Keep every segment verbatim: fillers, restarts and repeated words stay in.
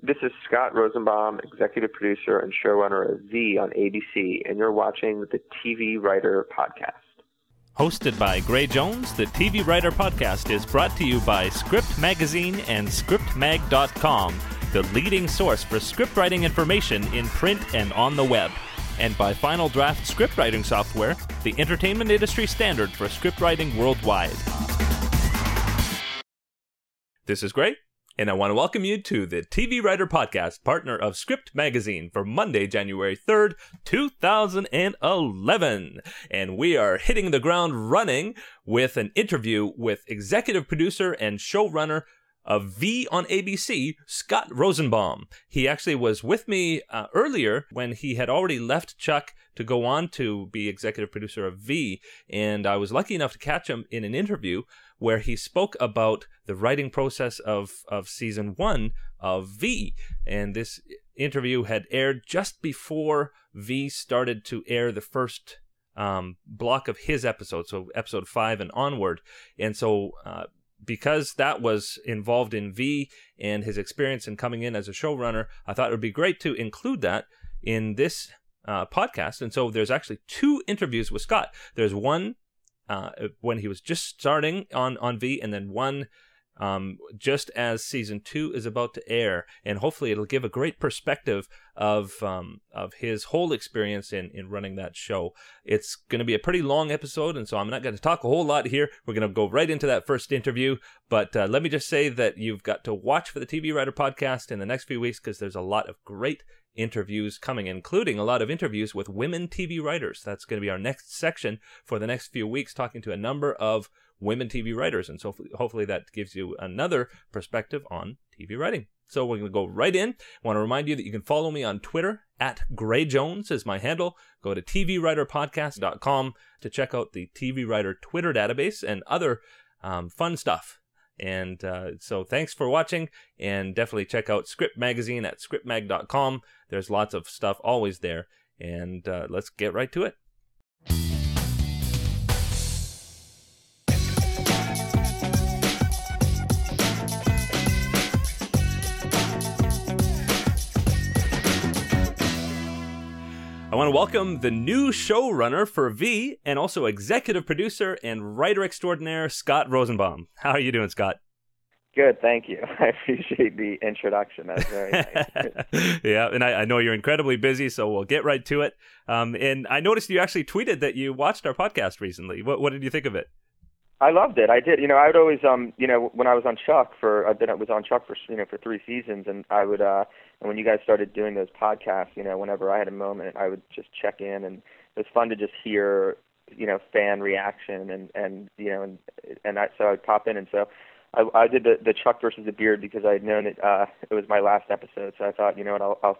This is Scott Rosenbaum, executive producer and showrunner of V on A B C, and you're watching the T V Writer Podcast. Hosted by Gray Jones, the T V Writer Podcast is brought to you by Script Magazine and Script Mag dot com, the leading source for scriptwriting information in print and on the web, and by Final Draft scriptwriting software, the entertainment industry standard for scriptwriting worldwide. This is Gray, and I want to welcome you to the T V Writer Podcast, partner of Script Magazine, for Monday, January third, two thousand eleven. And we are hitting the ground running with an interview with executive producer and showrunner of V on A B C, Scott Rosenbaum. He actually was with me uh, earlier when he had already left Chuck to go on to be executive producer of V, and I was lucky enough to catch him in an interview where he spoke about the writing process of, of season one of V. And this interview had aired just before V started to air the first um, block of his episode, so episode five and onward. And so uh, because that was involved in V and his experience in coming in as a showrunner, I thought it would be great to include that in this uh, podcast. And so there's actually two interviews with Scott. There's one Uh, when he was just starting on, on V, and then one um, just as season two is about to air. And hopefully it'll give a great perspective of um, of his whole experience in, in running that show. It's going to be a pretty long episode, and so I'm not going to talk a whole lot here. We're going to go right into that first interview. But uh, let me just say that you've got to watch for the T V Writer Podcast in the next few weeks, because there's a lot of great interviews coming, including a lot of interviews with women T V writers. That's going to be our next section for the next few weeks, talking to a number of women T V writers. And so hopefully that gives you another perspective on T V writing. So we're going to go right in. I want to remind you that you can follow me on Twitter, at Gray Jones is my handle. Go to T V Writer Podcast dot com to check out the T V Writer Twitter database and other um, fun stuff. And uh, so thanks for watching, and definitely check out Script Magazine at Script Mag dot com. There's lots of stuff always there, and uh, let's get right to it. I want to welcome the new showrunner for V and also executive producer and writer extraordinaire, Scott Rosenbaum. How are you doing, Scott? Good, thank you. I appreciate the introduction. That's very nice. Yeah, and I, I know you're incredibly busy, so we'll get right to it. Um, and I noticed you actually tweeted that you watched our podcast recently. What, what did you think of it? I loved it. I did. You know, I would always, um, you know, when I was on Chuck for, I was on Chuck for, you know, for three seasons, and I would, uh, and when you guys started doing those podcasts, you know, whenever I had a moment, I would just check in, and it was fun to just hear, you know, fan reaction, and, and you know, and and I, so I would pop in, and so I, I did the, the Chuck versus the Beard because I had known it, uh, it was my last episode, so I thought, you know what, I'll, I'll,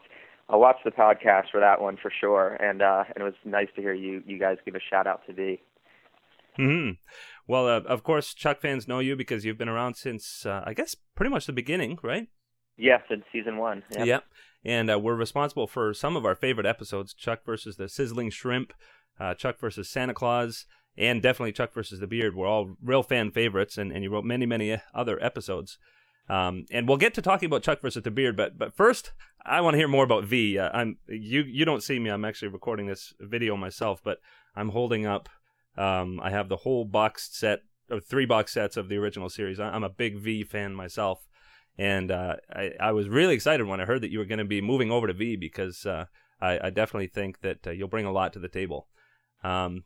I'll watch the podcast for that one for sure, and uh, and it was nice to hear you, you guys give a shout out to V. Hmm. Well, uh, of course, Chuck fans know you because you've been around since, uh, I guess, pretty much the beginning, right? Yeah, since season one. Yeah. Yep. And uh, we're responsible for some of our favorite episodes, Chuck versus the Sizzling Shrimp, uh, Chuck versus Santa Claus, and definitely Chuck versus the Beard. We're all real fan favorites, and, and you wrote many, many other episodes. Um, and we'll get to talking about Chuck versus the Beard, but but first, I want to hear more about V. Uh, I'm, you, you don't see me. I'm actually recording this video myself, but I'm holding up. Um, I have the whole box set, or three box sets of the original series. I'm a big V fan myself, and uh, I, I was really excited when I heard that you were going to be moving over to V, because uh, I, I definitely think that uh, you'll bring a lot to the table. Um,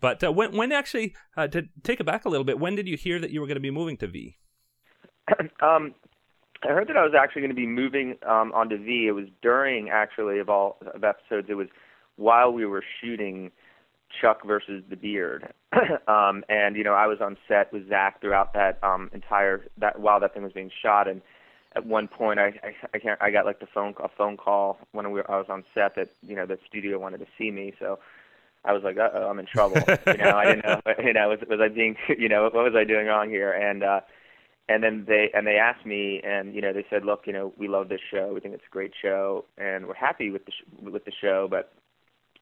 but uh, when, when actually, uh, to take it back a little bit, when did you hear that you were going to be moving to V? Um, I heard that I was actually going to be moving um, onto V. It was during, actually, of all of episodes, it was while we were shooting Chuck versus the Beard, um, and you know I was on set with Zach throughout that um, entire that while that thing was being shot, and at one point I I, I, can't, I got like the phone a phone call when we were, I was on set that you know the studio wanted to see me, so I was like, uh-oh, I'm in trouble. you know I didn't know you know was, was I being you know what was I doing wrong here, and uh, and then they and they asked me, and you know they said, look, you know we love this show, we think it's a great show, and we're happy with the sh- with the show, but.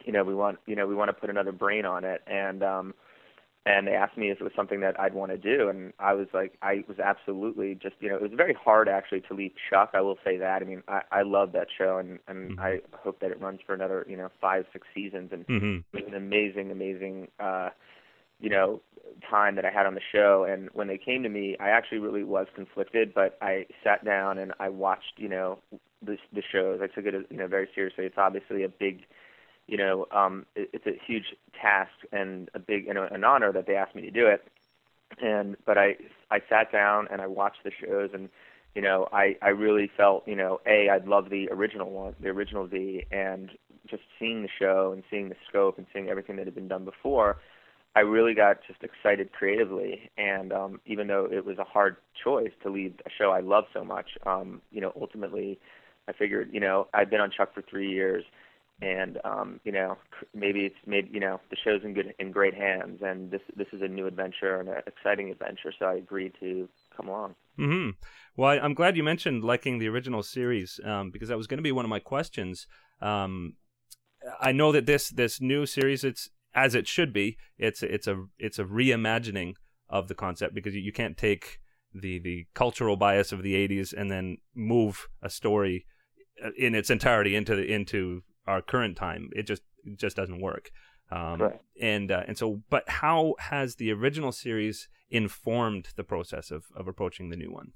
You know, we want, you know, we want to put another brain on it. And, um, and they asked me if it was something that I'd want to do, and I was like, I was absolutely just, you know, it was very hard actually to leave Chuck, I will say that. I mean, I, I love that show, and, and mm-hmm. I hope that it runs for another, you know, five, six seasons, and mm-hmm. it was an amazing, amazing, uh, you know, time that I had on the show. And when they came to me, I actually really was conflicted, but I sat down and I watched, you know, the, the shows. I took it, you know, very seriously. It's obviously a big, you know, um, it, it's a huge task and a big, you know, an honor that they asked me to do it. And, but I, I sat down and I watched the shows, and, you know, I, I really felt, you know, A, I'd love the original one, the original V, and just seeing the show and seeing the scope and seeing everything that had been done before, I really got just excited creatively. And um, even though it was a hard choice to leave a show I love so much, um, you know, ultimately I figured, you know, I've been on Chuck for three years and, um, you know, maybe it's made, you know, the show's in good, in great hands, and this, this is a new adventure and an exciting adventure. So I agreed to come along. Mm-hmm. Well, I'm glad you mentioned liking the original series, um, because that was going to be one of my questions. Um, I know that this, this new series, it's, as it should be, it's it's a it's a reimagining of the concept, because you can't take the the cultural bias of the eighties and then move a story in its entirety into the, into our current time. It just it just doesn't work. Um, right. And uh, and so, but how has the original series informed the process of of approaching the new one?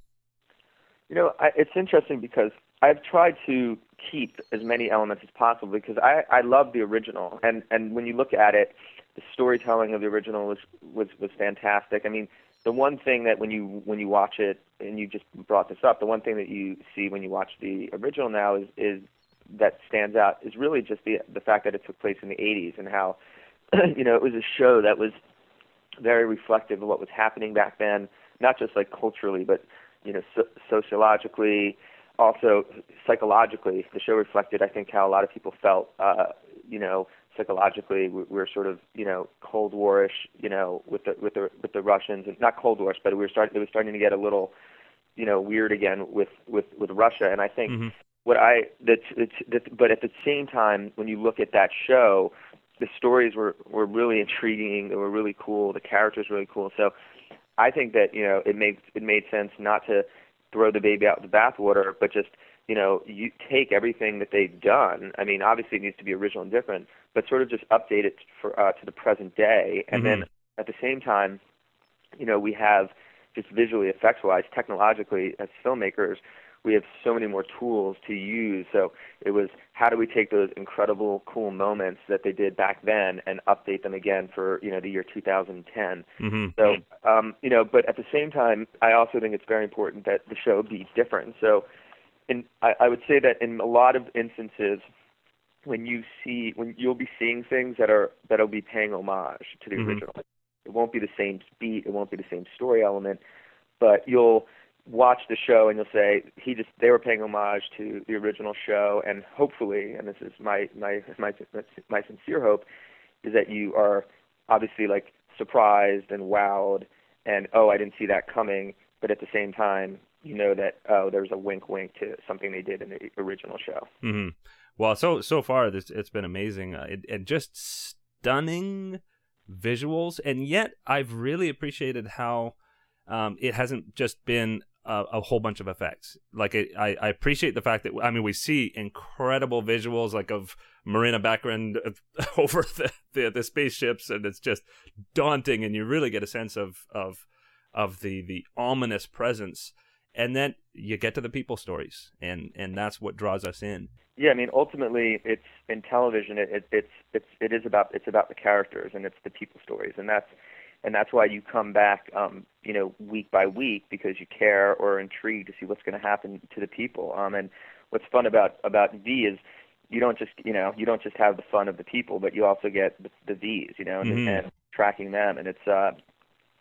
You know, I, it's interesting because I've tried to keep as many elements as possible, because I, I love the original. And, and when you look at it, the storytelling of the original was, was, was fantastic. I mean, the one thing that when you when you watch it, and you just brought this up, the one thing that you see when you watch the original now is, is that stands out is really just the the fact that it took place in the eighties, and how, you know, it was a show that was very reflective of what was happening back then, not just like culturally, but, you know, so- sociologically, also psychologically. The show reflected, I think, how a lot of people felt, uh, you know, psychologically. We were sort of, you know, Cold War-ish, you know, with the with the with the Russians. It's not Cold War-ish, but we were starting. It was starting to get a little, you know, weird again with, with, with Russia. And I think mm-hmm. what I that but at the same time, when you look at that show, the stories were were really intriguing. They were really cool. The characters were really cool. So I think that, you know, it made it made sense not to throw the baby out with the bathwater, but just, you know, you take everything that they've done. I mean, obviously it needs to be original and different, but sort of just update it for, uh, to the present day. And mm-hmm. then at the same time, you know, we have just visually, effects-wise, technologically, as filmmakers, we have so many more tools to use. So it was, how do we take those incredible, cool moments that they did back then and update them again for, you know, the year two thousand ten. Mm-hmm. So, um, you know, but at the same time, I also think it's very important that the show be different. So in, I, I would say that in a lot of instances, when you see, when you'll be seeing things that are, that'll be paying homage to the mm-hmm. original. It won't be the same beat. It won't be the same story element, but you'll watch the show and you'll say he just they were paying homage to the original show. And hopefully, and this is my my my my sincere hope, is that you are obviously like surprised and wowed and, oh, I didn't see that coming, but at the same time you know that, oh, there's a wink wink to something they did in the original show. Mm-hmm. Well, so so far this it's been amazing, uh, it, and just stunning visuals, and yet I've really appreciated how um, it hasn't just been A, a whole bunch of effects. Like it, I, I appreciate the fact that, I mean, we see incredible visuals like of Marina Baccarin over the, the the spaceships, and it's just daunting, and you really get a sense of of of the the ominous presence. And then you get to the people stories, and and that's what draws us in. Yeah, I mean, ultimately, it's in television. It, it it's it's it is about it's about the characters, and it's the people stories, and that's. And that's why you come back, um, you know, week by week, because you care or are intrigued to see what's going to happen to the people. Um, and what's fun about, about V is you don't just, you know, you don't just have the fun of the people, but you also get the, the V's, you know, and, mm-hmm. and tracking them. And it's, uh,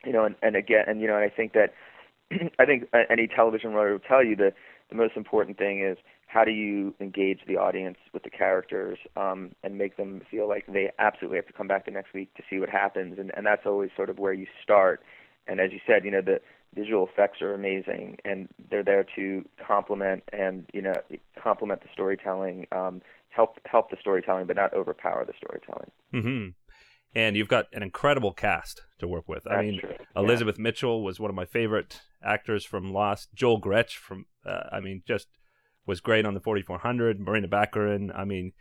you know, and, and again, and, you know, and I think that, I think any television writer will tell you that the most important thing is, how do you engage the audience with the characters, um, and make them feel like they absolutely have to come back the next week to see what happens? And, and that's always sort of where you start. And as you said, you know, the visual effects are amazing, and they're there to complement and, you know, complement the storytelling, um, help help the storytelling, but not overpower the storytelling. Mm-hmm. And you've got an incredible cast to work with. That's I mean, true. Elizabeth yeah. Mitchell was one of my favorite actors from Lost. Joel Gretsch from, uh, I mean, just was great on the forty-four hundred. Marina Baccarin. I mean,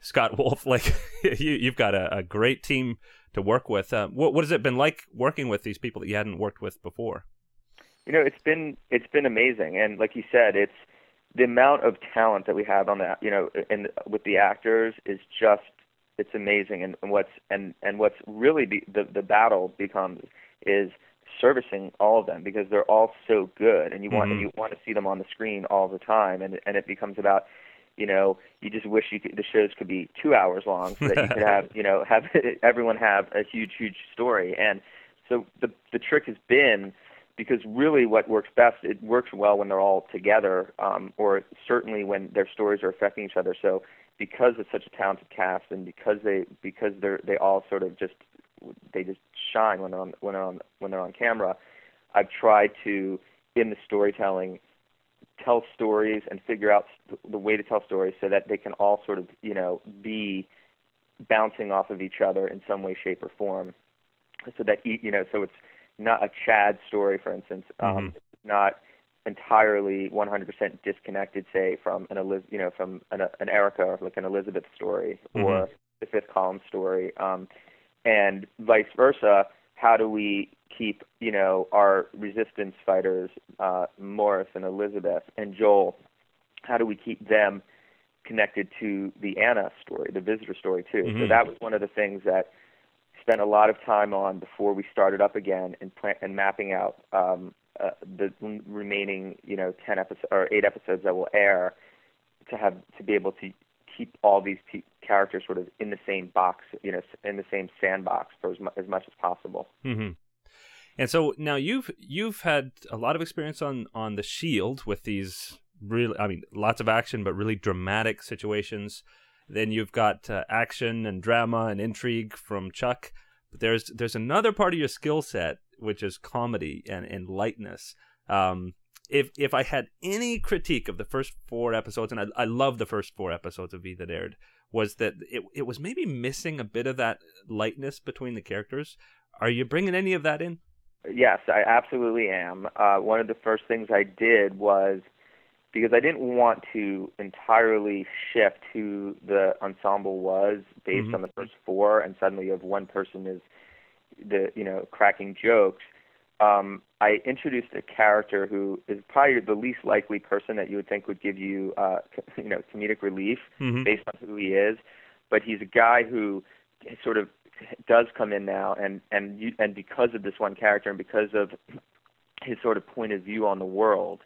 Scott Wolf. Like, you, you've got a, a great team to work with. Uh, what, what has it been like working with these people that you hadn't worked with before? You know, it's been it's been amazing. And like you said, it's the amount of talent that we have on the, you know, and with the actors is just. It's amazing, and, and what's and, and what's really be, the the battle becomes is servicing all of them, because they're all so good, and you mm-hmm. want and you want to see them on the screen all the time, and and it becomes about, you know, you just wish you could, the shows could be two hours long so that you could have you know have everyone have a huge huge story, and so the the trick has been, because really what works best, it works well when they're all together, um, or certainly when their stories are affecting each other, so. Because it's such a talented cast, and because they because they they all sort of just they just shine when they're on when they're on when they're on camera. I've tried to, in the storytelling, tell stories and figure out the way to tell stories so that they can all sort of you know be bouncing off of each other in some way, shape, or form. So that you know, so it's not a Chad story, for instance. Mm-hmm. Um, it's not. Entirely one hundred percent disconnected, say from an Eliz, you know, from an, an Erica, or like an Elizabeth story, mm-hmm. or the Fifth Column story, um, and vice versa. How do we keep, you know, our resistance fighters, uh, Morris and Elizabeth and Joel? How do we keep them connected to the Anna story, the visitor story too? Mm-hmm. So that was one of the things that spent a lot of time on before we started up again and plan- and mapping out. Um, Uh, the remaining, you know, ten episodes or eight episodes that will air, to have to be able to keep all these pe- characters sort of in the same box, you know, in the same sandbox for as, mu- as much as possible. Mm-hmm. And so now you've you've had a lot of experience on on The Shield with these really, I mean, lots of action but really dramatic situations. Then you've got uh, action and drama and intrigue from Chuck. But there's there's another part of your skill set, which is comedy and, and lightness. Um, if if I had any critique of the first four episodes, and I, I love the first four episodes of V that aired, was that it it was maybe missing a bit of that lightness between the characters. Are you bringing any of that in? Yes, I absolutely am. Uh, one of the first things I did was, because I didn't want to entirely shift who the ensemble was based mm-hmm. on the first four, and suddenly you have one person is the you know cracking jokes. Um, I introduced a character who is probably the least likely person that you would think would give you uh, you know comedic relief mm-hmm. based on who he is, but he's a guy who sort of does come in now, and and you, and because of this one character and because of his sort of point of view on the world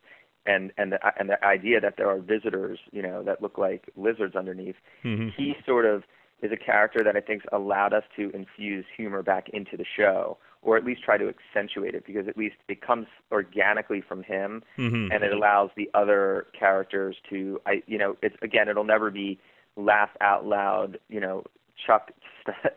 and and the, and the idea that there are visitors you know that look like lizards underneath, mm-hmm. he sort of is a character that I think allowed us to infuse humor back into the show, or at least try to accentuate it, because at least it comes organically from him, mm-hmm. and it allows the other characters to, I, you know, it's again, it'll never be laugh out loud, you know, Chuck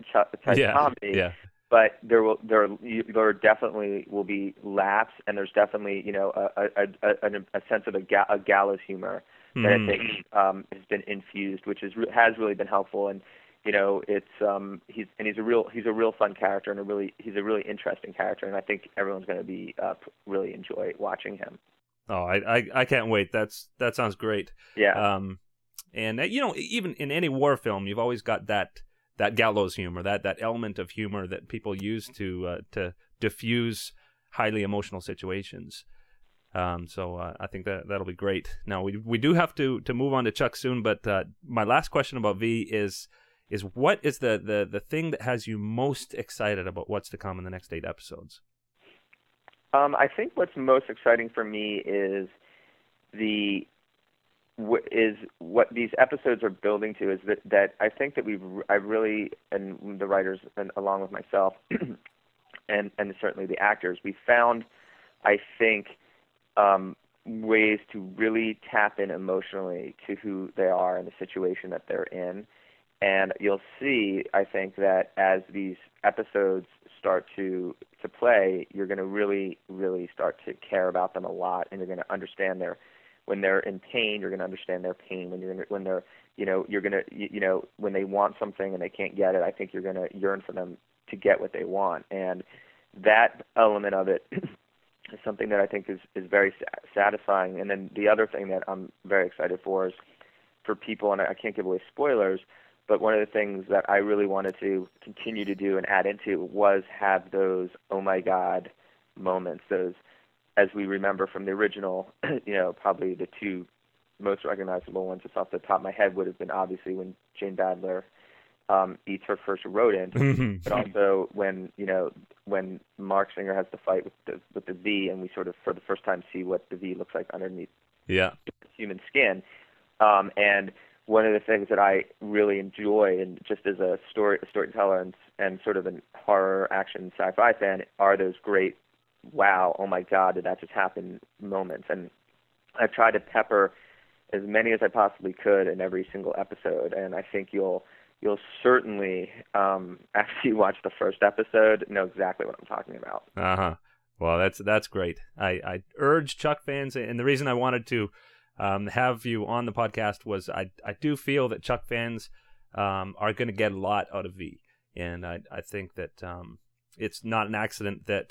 Chuck type yeah. comedy, yeah. but there will there there definitely will be laughs, and there's definitely you know a a a, a sense of a, ga- a gallows humor that mm-hmm. I think um, has been infused, which is has really been helpful. And you know, it's um, he's and he's a real he's a real fun character, and a really he's a really interesting character, and I think everyone's going to be uh, really enjoy watching him. Oh, I, I I can't wait. That's that sounds great. Yeah. Um, and you know, even in any war film, you've always got that that gallows humor, that that element of humor that people use to uh, to diffuse highly emotional situations. Um, so uh, I think that that'll be great. Now we we do have to to move on to Chuck soon, but uh, my last question about V is. is what is the, the, the thing that has you most excited about what's to come in the next eight episodes? Um, I think what's most exciting for me is the is what these episodes are building to, is that, that I think that we've I really, and the writers, and along with myself, and, and certainly the actors, we found, I think, um, ways to really tap in emotionally to who they are and the situation that they're in. And you'll see, I think, that as these episodes start to, to play, you're going to really, really start to care about them a lot, and you're going to understand their when they're in pain, you're going to understand their pain. When you're in, when they're, you know, you're going to, you know, when they want something and they can't get it, I think you're going to yearn for them to get what they want. And that element of it is something that I think is, is very satisfying. And then the other thing that I'm very excited for is for people, and I can't give away spoilers, but one of the things that I really wanted to continue to do and add into was have those oh my God moments, those, as we remember from the original, you know, probably the two most recognizable ones just off the top of my head would have been obviously when Jane Badler um, eats her first rodent, mm-hmm. but also when, you know, when Mark Singer has the fight with the, with the V, and we sort of for the first time see what the V looks like underneath yeah. human skin. Um, and one of the things that I really enjoy, and just as a story a storyteller and, and sort of a horror action sci-fi fan, are those great, wow, oh my God, did that just happen moments. And I've tried to pepper as many as I possibly could in every single episode. And I think you'll you'll certainly, um, after you watch the first episode, know exactly what I'm talking about. Uh-huh. Well, that's that's great. I, I urge Chuck fans, and the reason I wanted to Um, have you on the podcast was I I do feel that Chuck fans um, are going to get a lot out of V, and I I think that um, it's not an accident that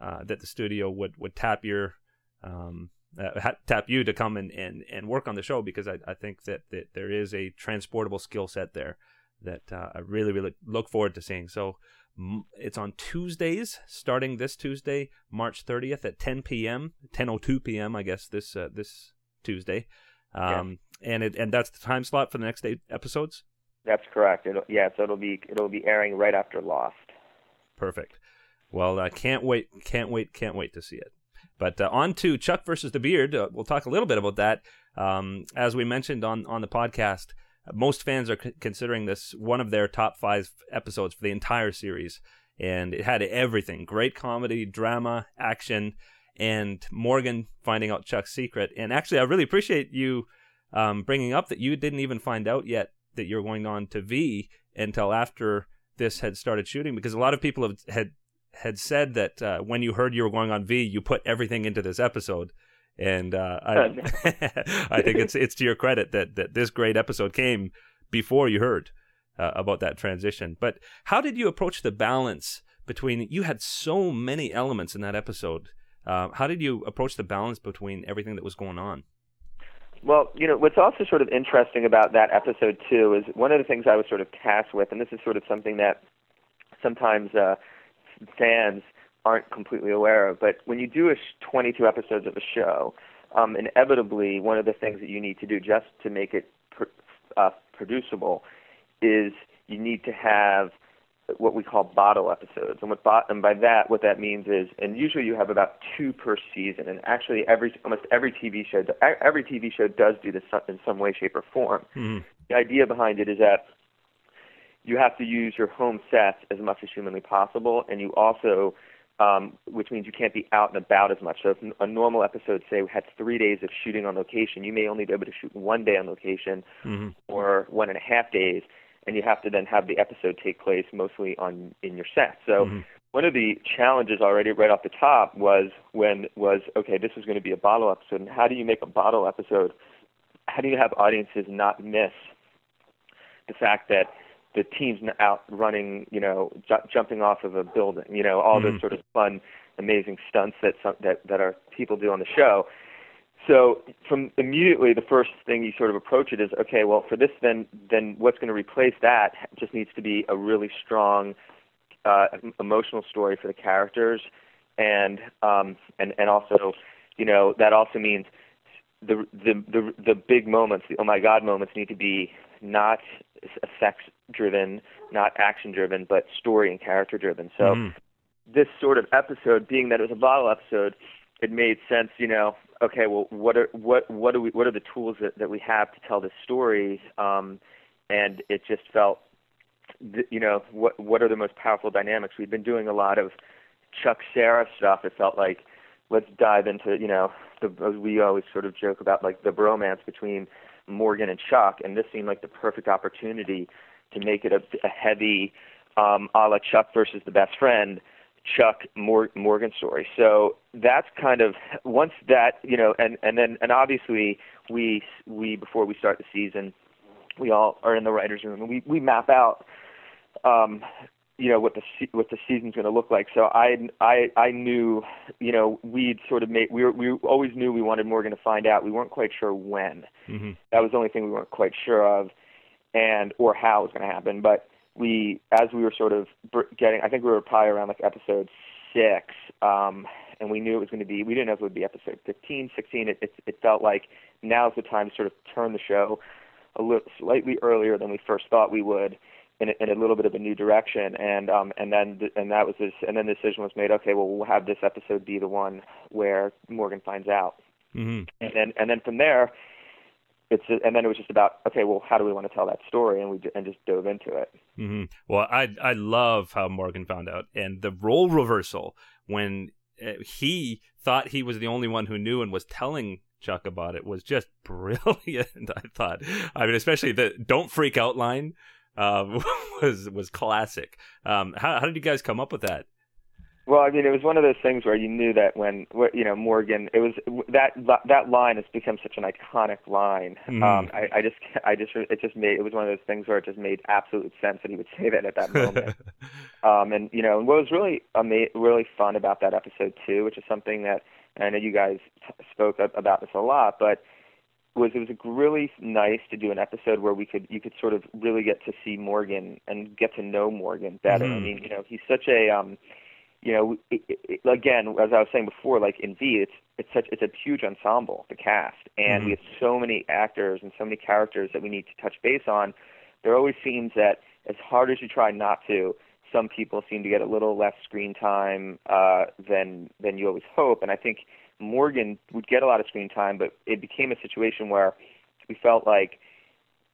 uh, that the studio would, would tap your um, uh, tap you to come and, and, and work on the show, because I, I think that, that there is a transportable skill set there that uh, I really really look forward to seeing. So it's on Tuesdays, starting this Tuesday, March thirtieth at ten p.m. ten oh two p.m. I guess this uh, this. Tuesday, um, yeah. and it and that's the time slot for the next eight episodes. That's correct. It'll, yeah, so it'll be it'll be airing right after Lost. Perfect. Well, I uh, can't wait, can't wait, can't wait to see it. But uh, on to Chuck versus the Beard. Uh, we'll talk a little bit about that. Um, as we mentioned on on the podcast, most fans are c- considering this one of their top five episodes for the entire series, and it had everything: great comedy, drama, action. And Morgan finding out Chuck's secret. And actually, I really appreciate you um, bringing up that you didn't even find out yet that you're going on to V until after this had started shooting, because a lot of people have, had had said that uh, when you heard you were going on V, you put everything into this episode. And uh, I, oh, no. I think it's it's to your credit that, that this great episode came before you heard uh, about that transition. But how did you approach the balance between, you had so many elements in that episode, Uh, how did you approach the balance between everything that was going on? Well, you know, what's also sort of interesting about that episode, too, is one of the things I was sort of tasked with, and this is sort of something that sometimes uh, fans aren't completely aware of, but when you do a twenty-two episodes of a show, um, inevitably one of the things that you need to do just to make it pr- uh, producible is you need to have what we call bottle episodes. And, what bo- and by that, what that means is, and usually you have about two per season, and actually every almost every T V show, every T V show does do this in some way, shape, or form. Mm-hmm. The idea behind it is that you have to use your home sets as much as humanly possible, and you also, um, which means you can't be out and about as much. So if a normal episode, say, had three days of shooting on location, you may only be able to shoot one day on location, mm-hmm. or one and a half days, and you have to then have the episode take place mostly on in your set. So mm-hmm. one of the challenges already right off the top was when was, okay, this is going to be a bottle episode, and how do you make a bottle episode? How do you have audiences not miss the fact that the team's out running, you know, ju- jumping off of a building, you know, all mm-hmm. those sort of fun, amazing stunts that some, that, that our people do on the show. So from immediately the first thing you sort of approach it is, okay, well, for this then then what's going to replace that just needs to be a really strong uh, emotional story for the characters, and um, and and also, you know, that also means the the the, the big moments, the oh my God moments, need to be not effects driven, not action driven, but story and character driven. So mm. this sort of episode, being that it was a bottle episode, it made sense, you know. Okay, well, what are what what do we what are the tools that, that we have to tell this story? Um, and it just felt, th- you know, what what are the most powerful dynamics? We've been doing a lot of Chuck Sarah stuff. It felt like let's dive into, you know, the, we always sort of joke about like the bromance between Morgan and Chuck, and this seemed like the perfect opportunity to make it a, a heavy, um, a la Chuck versus the best friend. Chuck Mor- Morgan story. So that's kind of once that, you know, and, and then, and obviously we, we, before we start the season, we all are in the writer's room and we, we map out, um, you know, what the, what the season's going to look like. So I, I, I knew, you know, we'd sort of made, we were, we always knew we wanted Morgan to find out. We weren't quite sure when. Mm-hmm. That was the only thing we weren't quite sure of, and, or how it was going to happen. But we, as we were sort of getting, I think we were probably around like episode six, um, and we knew it was going to be, we didn't know if it would be episode fifteen, sixteen. It, it, it felt like now's the time to sort of turn the show a little slightly earlier than we first thought we would, in a, in a little bit of a new direction. And, um, and then, th- and that was this, and then the decision was made, okay, well, we'll have this episode be the one where Morgan finds out. Mm-hmm. And then, and then from there, It's and then it was just about, okay, well, how do we want to tell that story? And we and just dove into it. Mm-hmm. Well, I I love how Morgan found out, and the role reversal when he thought he was the only one who knew and was telling Chuck about it was just brilliant. I thought, I mean, especially the "don't freak out" line uh, was was classic. Um, how how did you guys come up with that? Well, I mean, it was one of those things where you knew that when, you know, Morgan, it was that that line has become such an iconic line. Mm. Um, I, I just, I just, it just made, it was one of those things where it just made absolute sense that he would say that at that moment. um, and you know, and what was really ama- really fun about that episode too, which is something that, and I know you guys spoke about this a lot, but was it was really nice to do an episode where we could you could sort of really get to see Morgan and get to know Morgan better. Mm. I mean, you know, he's such a um, You know, it, it, again, as I was saying before, like in V, it's it's such it's a huge ensemble, the cast, and mm-hmm. we have so many actors and so many characters that we need to touch base on. There always seems that as hard as you try not to, some people seem to get a little less screen time uh, than than you always hope. And I think Morgan would get a lot of screen time, but it became a situation where we felt like,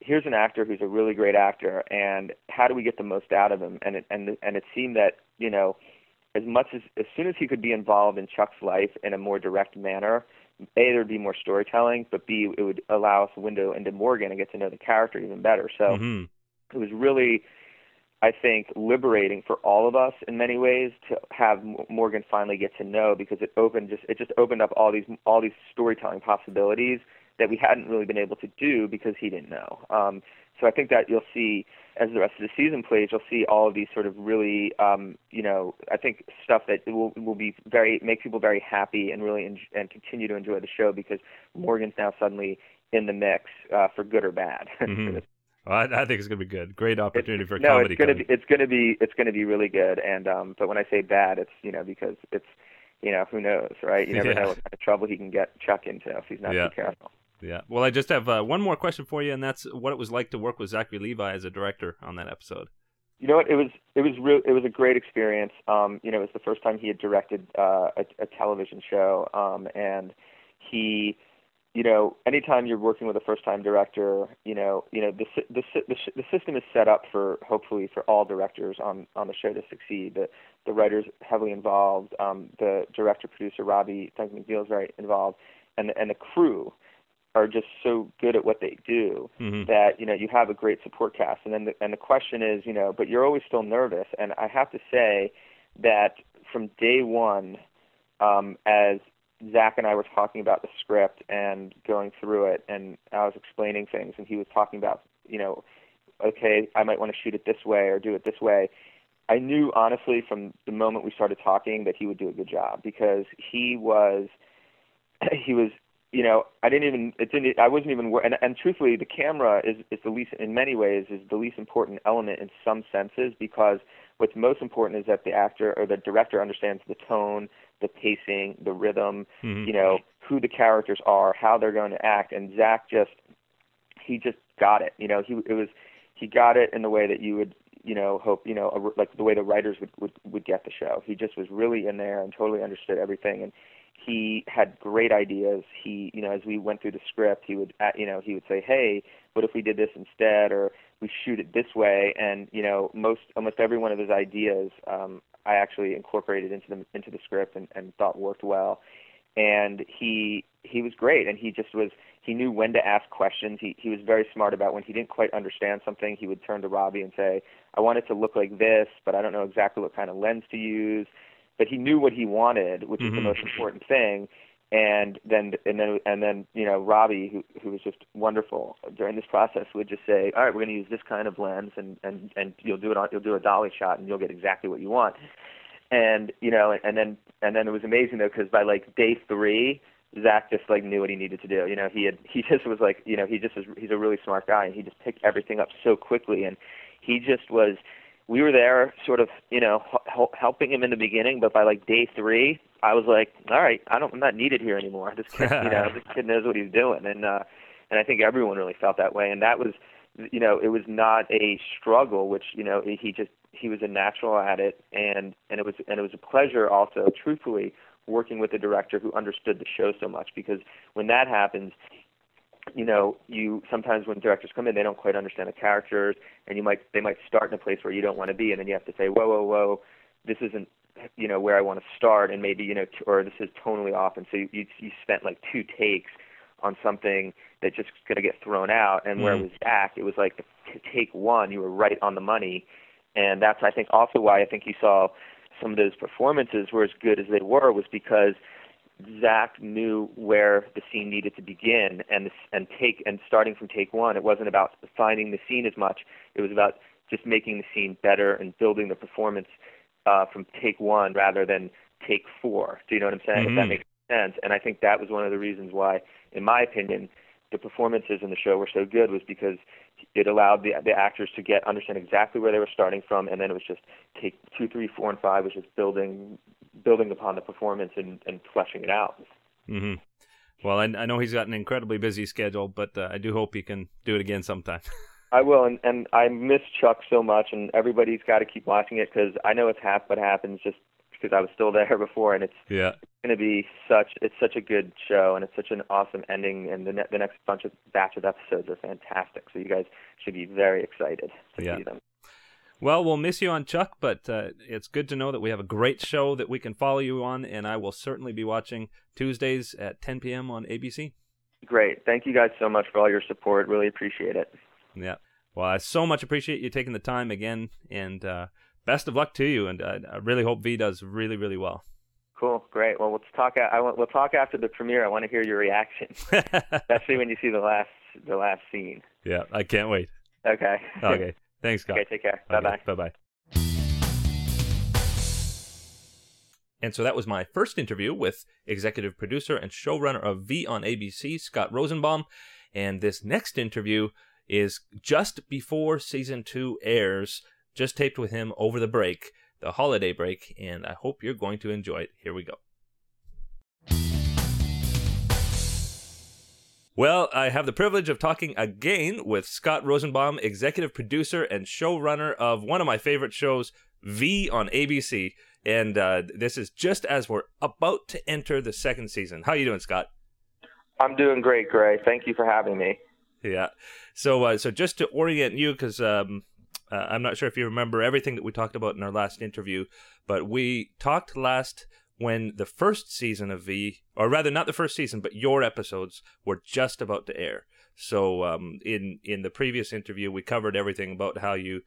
here's an actor who's a really great actor, and how do we get the most out of him? And it, and and it seemed that, you know, as much as, as soon as he could be involved in Chuck's life in a more direct manner, A, there'd be more storytelling, but B, it would allow us a window into Morgan and get to know the character even better. So mm-hmm. it was really, I think, liberating for all of us in many ways to have Morgan finally get to know, because it opened just it just opened up all these all these storytelling possibilities that we hadn't really been able to do because he didn't know. Um, so I think that you'll see, as the rest of the season plays, you'll see all of these sort of really, um, you know, I think stuff that will will be very, make people very happy and really en- and continue to enjoy the show, because Morgan's now suddenly in the mix uh, for good or bad. Mm-hmm. Well, I, I think it's going to be good. Great opportunity it's, for no, comedy. No, it's, it's going to be it's going to be really good. And um, but when I say bad, it's, you know, because it's, you know, who knows, right? You never yeah. know what kind of trouble he can get Chuck into if he's not yeah. too careful. Yeah. Well, I just have uh, one more question for you, and that's what it was like to work with Zachary Levi as a director on that episode. You know what? It was it was real, it was a great experience. Um, you know, it was the first time he had directed uh, a, a television show, um, and he, you know, anytime you're working with a first-time director, you know, you know, the the the, the system is set up for hopefully for all directors on, on the show to succeed. The the writer's heavily involved. Um, the director producer Robbie Frank McNeil is very involved, and and the crew are just so good at what they do mm-hmm. that, you know, you have a great support cast. And then the, and the question is, you know, but you're always still nervous. And I have to say that from day one, um, as Zach and I were talking about the script and going through it, and I was explaining things, and he was talking about, you know, okay, I might want to shoot it this way or do it this way. I knew, honestly, from the moment we started talking that he would do a good job, because he was, he was, you know, I didn't even, it didn't, I wasn't even, and, and truthfully, the camera is, is the least, in many ways, is the least important element in some senses, because what's most important is that the actor or the director understands the tone, the pacing, the rhythm, mm-hmm. you know, who the characters are, how they're going to act. And Zach just, he just got it, you know, he, it was, he got it in the way that you would, you know, hope, you know, a, like the way the writers would, would, would get the show. He just was really in there and totally understood everything. And he had great ideas. He, you know, as we went through the script, he would, you know, he would say, "Hey, what if we did this instead?" Or "We shoot it this way." And you know, most, almost every one of his ideas, um, I actually incorporated into the into the script and, and thought worked well. And he he was great. And he just was. He knew when to ask questions. He he was very smart about when he didn't quite understand something. He would turn to Robbie and say, "I want it to look like this, but I don't know exactly what kind of lens to use." but he knew what he wanted, which mm-hmm. is the most important thing. And then, and then, and then, you know, Robbie, who who was just wonderful during this process, would just say, "All right, we're going to use this kind of lens, and, and, and you'll do it on, you'll do a dolly shot, and you'll get exactly what you want." And you know, and, and then, and then it was amazing though, because by like day three, Zach just like knew what he needed to do. You know, he had he just was like, you know, he just was, he's a really smart guy, and he just picked everything up so quickly, and he just was. We were there sort of, you know, helping him in the beginning, but by like day three, I was like, all right, I don't, I'm not needed here anymore. This kid, you know, this kid knows what he's doing. And, uh, and I think everyone really felt that way. And that was, you know, it was not a struggle, which, you know, he just, he was a natural at it. And, and it was, and it was a pleasure also, truthfully, working with a director who understood the show so much, because when that happens, you know, you sometimes when directors come in, they don't quite understand the characters, and you might they might start in a place where you don't want to be, and then you have to say, whoa, whoa, whoa, this isn't, you know, where I want to start, and maybe, you know, or this is totally off, and so you you spent like two takes on something that's just going to get thrown out, and mm-hmm. where it was Zach, it was like take one, you were right on the money, and that's I think also why I think you saw some of those performances were as good as they were, was because Zach knew where the scene needed to begin, and and take and starting from take one, it wasn't about finding the scene as much. It was about just making the scene better and building the performance uh, from take one rather than take four. Do you know what I'm saying? Mm-hmm. If that makes sense. And I think that was one of the reasons why, in my opinion, the performances in the show were so good, was because it allowed the the actors to get understand exactly where they were starting from, and then it was just take two, three, four, and five was just building. building upon the performance and, and fleshing it out. Mm-hmm. Well, I, I know he's got an incredibly busy schedule, but uh, I do hope he can do it again sometime. I will, and, and I miss Chuck so much, and everybody's got to keep watching it, because I know it's half what happens, just because I was still there before, and it's, yeah. it's going to be such it's such a good show, and it's such an awesome ending, and the, ne- the next bunch of batch of episodes are fantastic, so you guys should be very excited to yeah. see them. Well, we'll miss you on Chuck, but uh, it's good to know that we have a great show that we can follow you on, and I will certainly be watching Tuesdays at ten p.m. on A B C. Great. Thank you guys so much for all your support. Really appreciate it. Yeah. Well, I so much appreciate you taking the time again, and uh, best of luck to you, and I, I really hope V does really, really well. Cool. Great. Well, let's talk, I want, we'll talk after the premiere. I want to hear your reaction, especially when you see the last, the last scene. Yeah, I can't wait. Okay. Okay. Thanks, Scott. Okay, take care. Okay, bye-bye. Bye-bye. And so that was my first interview with executive producer and showrunner of V on A B C, Scott Rosenbaum. And this next interview is just before season two airs, just taped with him over the break, the holiday break, and I hope you're going to enjoy it. Here we go. Well, I have the privilege of talking again with Scott Rosenbaum, executive producer and showrunner of one of my favorite shows, V on A B C. And uh, this is just as we're about to enter the second season. How are you doing, Scott? I'm doing great, Gray. Thank you for having me. Yeah. So uh, so just to orient you, because um, uh, I'm not sure if you remember everything that we talked about in our last interview, but we talked last when the first season of V, or rather not the first season, but your episodes were just about to air. So um, in, in the previous interview, we covered everything about how you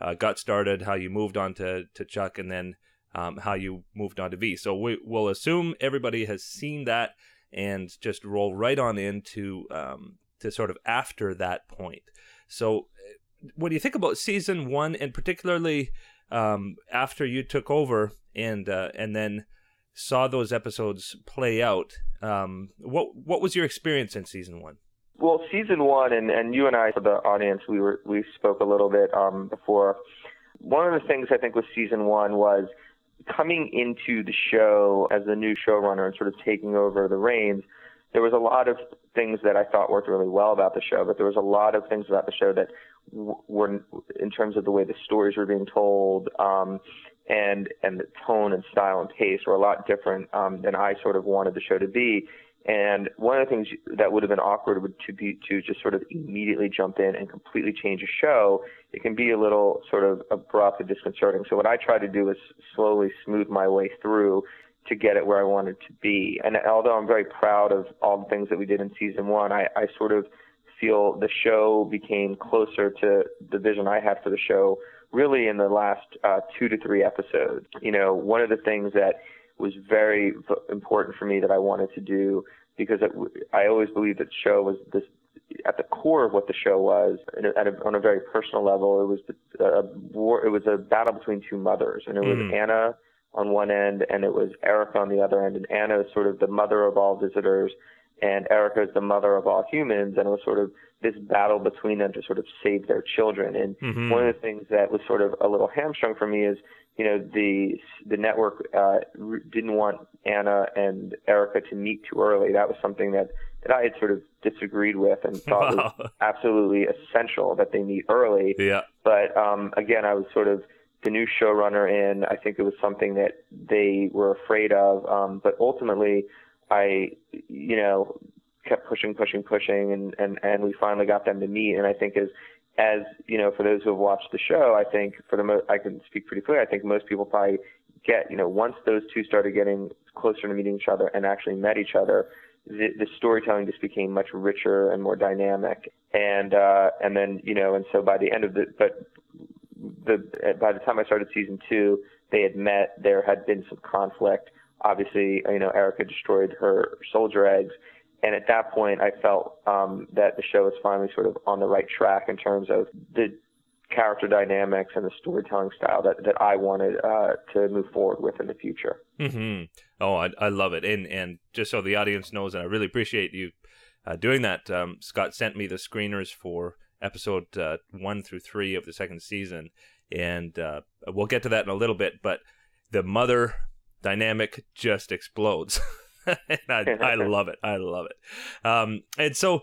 uh, got started, how you moved on to, to Chuck, and then um, how you moved on to V. So we, we'll assume everybody has seen that and just roll right on into um, to sort of after that point. So when you think about season one, and particularly um, after you took over and uh, and then saw those episodes play out. Um, what what was your experience in season one? Well, season one, and, and you and I, for the audience, we were we spoke a little bit um, before. One of the things I think with season one was coming into the show as the new showrunner and sort of taking over the reins. There was a lot of things that I thought worked really well about the show, but there was a lot of things about the show that w- were in terms of the way the stories were being told. Um, and and the tone and style and pace were a lot different um, than I sort of wanted the show to be. And one of the things that would have been awkward would to be to just sort of immediately jump in and completely change a show. It can be a little sort of abrupt and disconcerting. So what I try to do is slowly smooth my way through to get it where I wanted to be. And although I'm very proud of all the things that we did in season one, I, I sort of feel the show became closer to the vision I had for the show really in the last uh, two to three episodes. You know, one of the things that was very v- important for me that I wanted to do, because it, I always believed that the show was this, at the core of what the show was, at a, on a very personal level, it was a war, it was a battle between two mothers, and it was mm. Anna on one end, and it was Erica on the other end, and Anna is sort of the mother of all visitors, and Erica is the mother of all humans, and it was sort of this battle between them to sort of save their children. And mm-hmm. one of the things that was sort of a little hamstrung for me is, you know, the the network uh, didn't want Anna and Erica to meet too early. That was something that, that I had sort of disagreed with and thought wow. was absolutely essential that they meet early. Yeah. But um, again, I was sort of the new showrunner in. I think it was something that they were afraid of. Um, but ultimately, I, you know, kept pushing, pushing, pushing, and, and, and we finally got them to meet. And I think as, as, you know, for those who have watched the show, I think for the most, I can speak pretty clearly, I think most people probably get, you know, once those two started getting closer to meeting each other and actually met each other, the, the storytelling just became much richer and more dynamic. And, uh, and then, you know, and so by the end of the, but the, by the time I started season two, they had met, there had been some conflict. Obviously, you know, Erica destroyed her soldier eggs. And at that point, I felt um, that the show was finally sort of on the right track in terms of the character dynamics and the storytelling style that, that I wanted uh, to move forward with in the future. Mm-hmm. Oh, I, I love it. And and just so the audience knows, and I really appreciate you uh, doing that, um, Scott sent me the screeners for episode uh, one through three of the second season. And uh, we'll get to that in a little bit, but the mother dynamic just explodes. And I, I love it. I love it. Um, and so,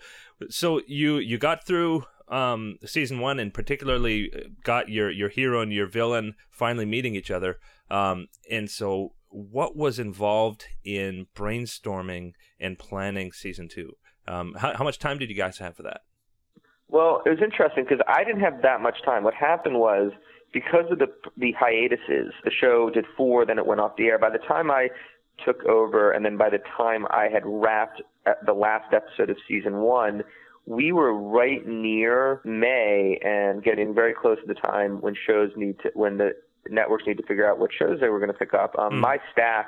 so you you got through um, season one, and particularly got your, your hero and your villain finally meeting each other. Um, and so, what was involved in brainstorming and planning season two? Um, how, how much time did you guys have for that? Well, it was interesting because I didn't have that much time. What happened was, because of the the hiatuses, the show did four, then it went off the air. By the time I took over, and then by the time I had wrapped the last episode of season one, we were right near May and getting very close to the time when shows need to, when the networks need to figure out what shows they were going to pick up. Um, mm. My staff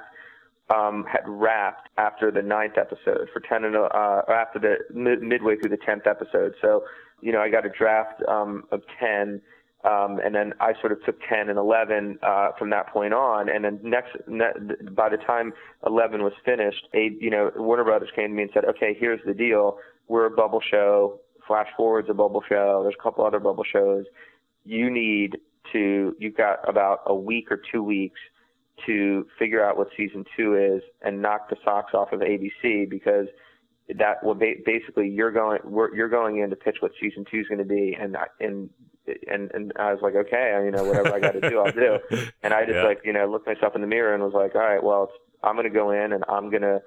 um, had wrapped after the ninth episode for ten and uh, or after the mid- midway through the tenth episode. So, you know, I got a draft um, of ten. Um, and then I sort of took ten and eleven uh, from that point on. And then next, ne- by the time eleven was finished, a, you know, Warner Brothers came to me and said, okay, here's the deal. We're a bubble show. Flash Forward's a bubble show. There's a couple other bubble shows. You need to, you've got about a week or two weeks to figure out what season two is and knock the socks off of A B C, because that will ba- basically you're going, we're, you're going in to pitch what season two is going to be. And, and, And and I was like, okay, you know, whatever I got to do, I'll do. And I just yeah. like, you know, looked myself in the mirror and was like, all right, well, it's, I'm going to go in and I'm going to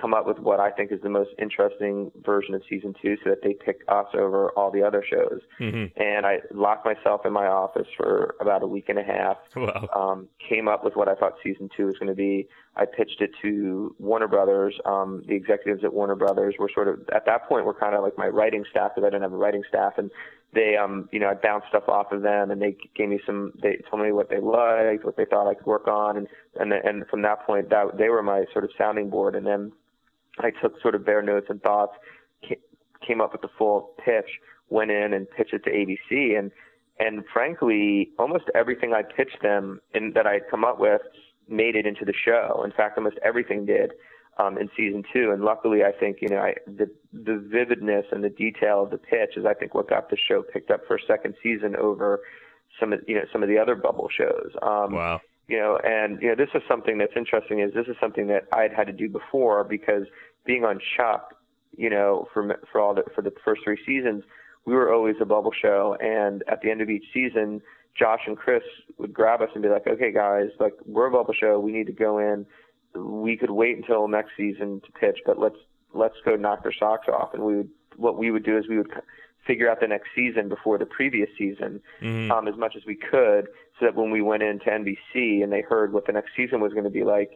come up with what I think is the most interesting version of season two, so that they pick us over all the other shows. Mm-hmm. And I locked myself in my office for about a week and a half. Wow. Um, came up with what I thought season two was going to be. I pitched it to Warner Brothers. Um, the executives at Warner Brothers were sort of, at that point, were kind of like my writing staff, because I didn't have a writing staff. And they, um, you know, I bounced stuff off of them, and they gave me some, they told me what they liked, what they thought I could work on. And, and, and from that point, that they were my sort of sounding board. And then I took sort of their notes and thoughts, came up with the full pitch, went in and pitched it to A B C. And, and frankly, almost everything I pitched them and that I had come up with made it into the show. In fact, almost everything did um, in season two. And luckily, I think, you know, I, the, the vividness and the detail of the pitch is, I think, what got the show picked up for a second season over some of, you know, some of the other bubble shows. Um, wow. You know, and, you know, this is something that's interesting, is this is something that I'd had to do before, because being on Chuck, you know, for, for all the, for the first three seasons, we were always a bubble show. And at the end of each season, Josh and Chris would grab us and be like, okay, guys, like, we're a bubble show. We need to go in. We could wait until next season to pitch, but let's, let's go knock their socks off. And we would, what we would do is we would figure out the next season before the previous season, mm-hmm. um, as much as we could, so that when we went into N B C and they heard what the next season was going to be like,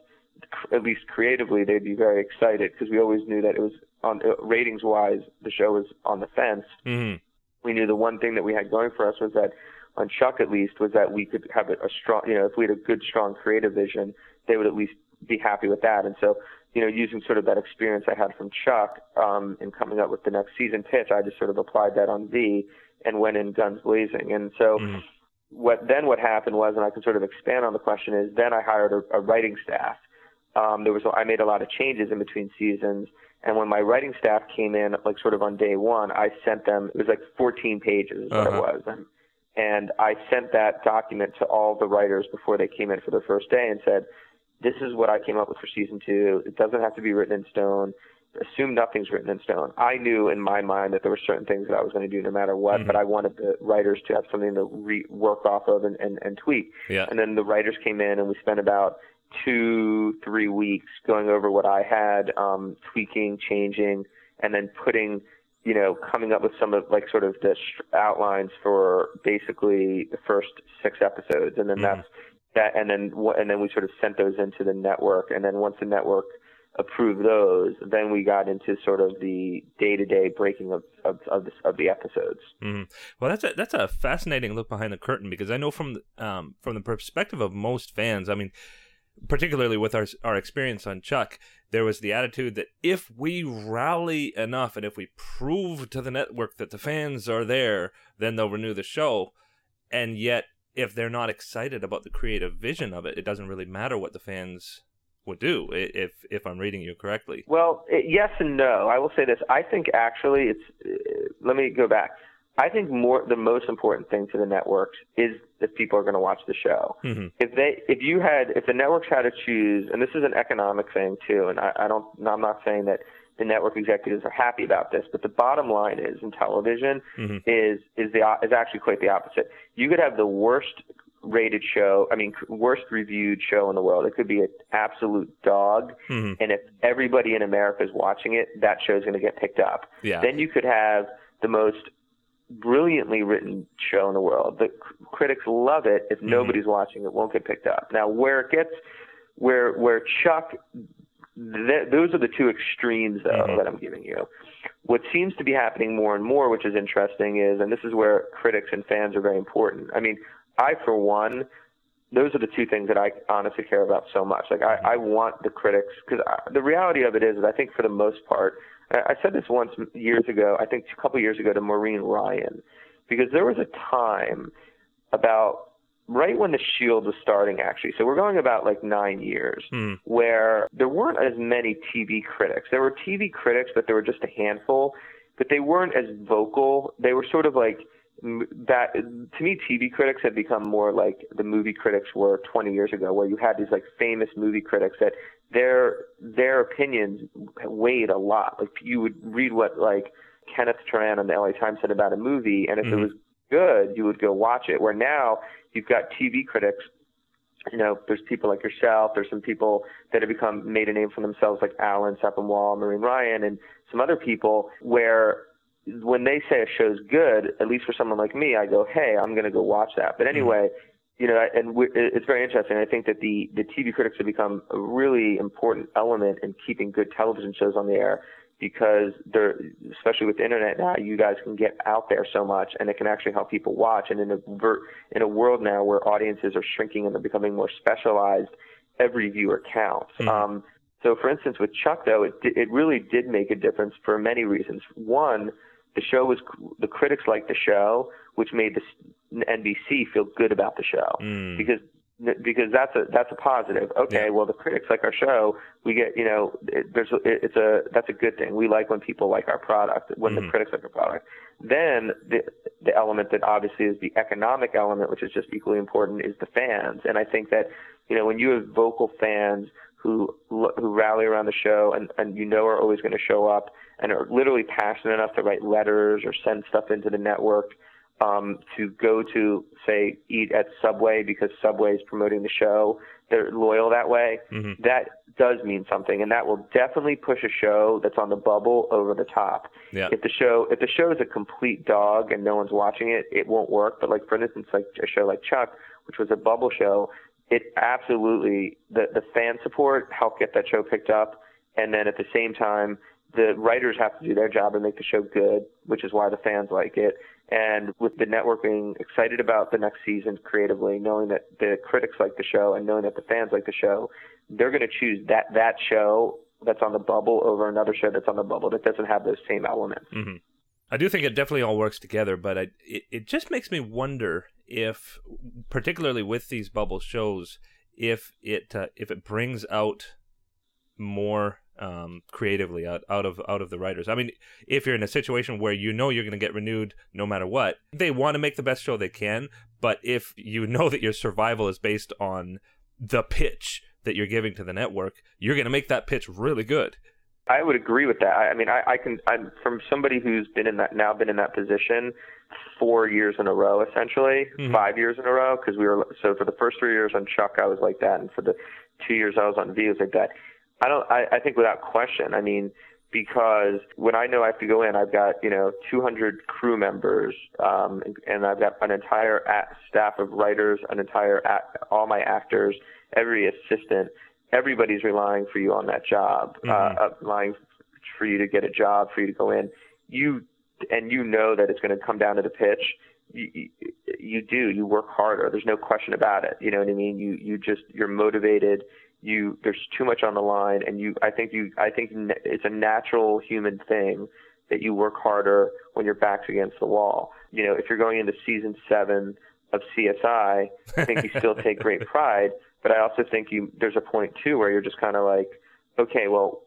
at least creatively, they'd be very excited, because we always knew that it was on uh, ratings wise, the show was on the fence. Mm-hmm. We knew the one thing that we had going for us was that, on Chuck at least, was that we could have a, a strong, you know, if we had a good, strong creative vision, they would at least be happy with that. And so, you know, using sort of that experience I had from Chuck um, in coming up with the next season pitch, I just sort of applied that on V and went in guns blazing. And so mm. what then what happened was, and I can sort of expand on the question, is then I hired a, a writing staff. Um, there was I made a lot of changes in between seasons. And when my writing staff came in, like sort of on day one, I sent them, it was like fourteen pages is what uh-huh. it was. And, and I sent that document to all the writers before they came in for their first day and said, this is what I came up with for season two. It doesn't have to be written in stone. Assume nothing's written in stone. I knew in my mind that there were certain things that I was going to do no matter what, mm-hmm. but I wanted the writers to have something to re- work off of and, and, and tweak. Yeah. And then the writers came in and we spent about two, three weeks going over what I had, um, tweaking, changing, and then putting, you know, coming up with some of like sort of the outlines for basically the first six episodes. And then mm-hmm. that's, That, and then and then we sort of sent those into the network. And then once the network approved those, then we got into sort of the day-to-day breaking of of, of, the, of the episodes. Mm-hmm. Well, that's a, that's a fascinating look behind the curtain, because I know from um, from the perspective of most fans, I mean, particularly with our our experience on Chuck, there was the attitude that if we rally enough and if we prove to the network that the fans are there, then they'll renew the show. And yet, if they're not excited about the creative vision of it, it doesn't really matter what the fans would do, if if I'm reading you correctly. Well, yes and no. I will say this. I think actually it's – let me go back. I think more the most important thing to the networks is if people are going to watch the show. Mm-hmm. If they, if you had – if the networks had to choose – and this is an economic thing too, and I, I don't – I'm not saying that the network executives are happy about this, but the bottom line is in television mm-hmm. is is the is actually quite the opposite. You could have the worst rated show, I mean, worst reviewed show in the world. It could be an absolute dog, mm-hmm. and if everybody in America is watching it, that show's going to get picked up. Yeah. Then you could have the most brilliantly written show in the world. The c- critics love it. If mm-hmm. nobody's watching, it won't get picked up. Now, where it gets, where where Chuck. Th- those are the two extremes, though, mm-hmm. that I'm giving you. What seems to be happening more and more, which is interesting, is, and this is where critics and fans are very important. I mean, I, for one, those are the two things that I honestly care about so much. Like, I, I want the critics, because the reality of it is that I think for the most part, I, I said this once years ago, I think a couple years ago to Maureen Ryan, because there was a time about right when The Shield was starting, actually, so we're going about like nine years, mm. where there weren't as many T V critics. There were T V critics, but there were just a handful, but they weren't as vocal. They were sort of like that. To me, T V critics have become more like the movie critics were twenty years ago, where you had these like famous movie critics that their their opinions weighed a lot. Like you would read what like Kenneth Turan on the L A Times said about a movie, and if mm. it was good, you would go watch it. Where now you've got T V critics, you know, there's people like yourself, there's some people that have become made a name for themselves like Alan Sepinwall, Maureen Ryan, and some other people where when they say a show's good, at least for someone like me, I go, hey, I'm going to go watch that. But anyway, you know, and we, it's very interesting. I think that the, the T V critics have become a really important element in keeping good television shows on the air, because they're, especially with the internet now, you guys can get out there so much, and it can actually help people watch. And in a in a world now where audiences are shrinking and they're becoming more specialized, every viewer counts. Mm-hmm. Um, so, for instance, with Chuck, though, it it really did make a difference for many reasons. One, the show was the critics liked the show, which made the N B C feel good about the show mm. because. Because that's a that's a positive. Okay, yeah. Well, the critics like our show. We get, you know, it, there's it, it's a that's a good thing. We like when people like our product. When mm-hmm. the critics like our product, then the the element that obviously is the economic element, which is just equally important, is the fans. And I think that, you know, when you have vocal fans who who rally around the show and and you know are always going to show up and are literally passionate enough to write letters or send stuff into the network. Um, to go to, say, eat at Subway because Subway is promoting the show. They're loyal that way. Mm-hmm. That does mean something, and that will definitely push a show that's on the bubble over the top. Yeah. If the show if the show is a complete dog and no one's watching it, it won't work. But like for instance, like a show like Chuck, which was a bubble show, it absolutely the the fan support helped get that show picked up, and then at the same time, the writers have to do their job and make the show good, which is why the fans like it. And with the network being excited about the next season creatively, knowing that the critics like the show and knowing that the fans like the show, they're going to choose that that show that's on the bubble over another show that's on the bubble that doesn't have those same elements. Mm-hmm. I do think it definitely all works together, but I, it, it just makes me wonder if, particularly with these bubble shows, if it uh, if it brings out more um, creatively out, out of out of the writers. I mean, if you're in a situation where you know you're going to get renewed no matter what, they want to make the best show they can, but if you know that your survival is based on the pitch that you're giving to the network, you're going to make that pitch really good. I would agree with that. I mean, I, I can, I'm from somebody who's been in that, now been in that position four years in a row, essentially, mm-hmm. five years in a row, because we were, so for the first three years on Chuck, I was like that, and for the two years I was on V, I was like that. I don't, I, I think without question, I mean, because when I know I have to go in, I've got, you know, two hundred crew members, um, and, and I've got an entire at staff of writers, an entire, at, all my actors, every assistant. Everybody's relying for you on that job, mm-hmm. uh, relying for you to get a job, for you to go in. You and you know that it's going to come down to the pitch. You, you, you do. You work harder. There's no question about it. You know what I mean? You you just you're motivated. You there's too much on the line, and you. I think you. I think it's a natural human thing that you work harder when your back's against the wall. You know, if you're going into season seven of C S I, I think you still take great pride. But I also think you, there's a point, too, where you're just kind of like, okay, well,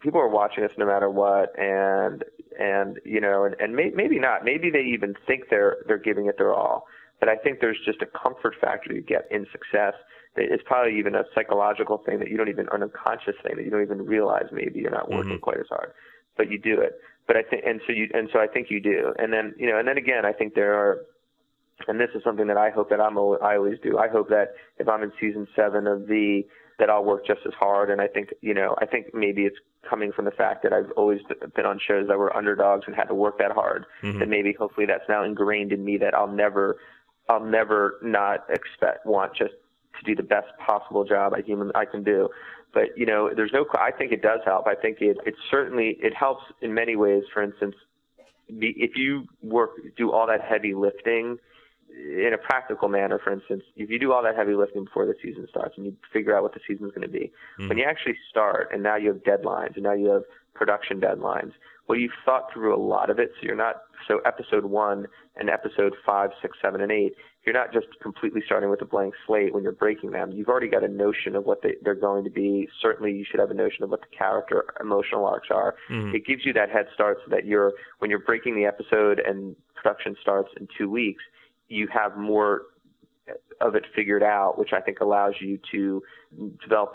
people are watching us no matter what. And, and you know, and, and may, maybe not. Maybe they even think they're they're giving it their all. But I think there's just a comfort factor you get in success. It's probably even a psychological thing that you don't even, an unconscious thing that you don't even realize maybe you're not working mm-hmm. quite as hard. But you do it. But I think, and so you, and so I think you do. And then, you know, and then again, I think there are, and this is something that I hope that I'm, I always do. I hope that if I'm in season seven of V, that I'll work just as hard. And I think, you know, I think maybe it's coming from the fact that I've always been on shows that were underdogs and had to work that hard. Mm-hmm. That maybe hopefully that's now ingrained in me that I'll never, I'll never not expect, want just to do the best possible job I human I can do. But, you know, there's no, I think it does help. I think it, it certainly, it helps in many ways. For instance, if you work, do all that heavy lifting, in a practical manner, for instance, if you do all that heavy lifting before the season starts and you figure out what the season's going to be, mm. when you actually start and now you have deadlines and now you have production deadlines, well, you've thought through a lot of it. So you're not, so episode one and episode five, six, seven, and eight, you're not just completely starting with a blank slate when you're breaking them. You've already got a notion of what they, they're going to be. Certainly you should have a notion of what the character emotional arcs are. Mm. It gives you that head start so that you're, when you're breaking the episode and production starts in two weeks, you have more of it figured out, which I think allows you to develop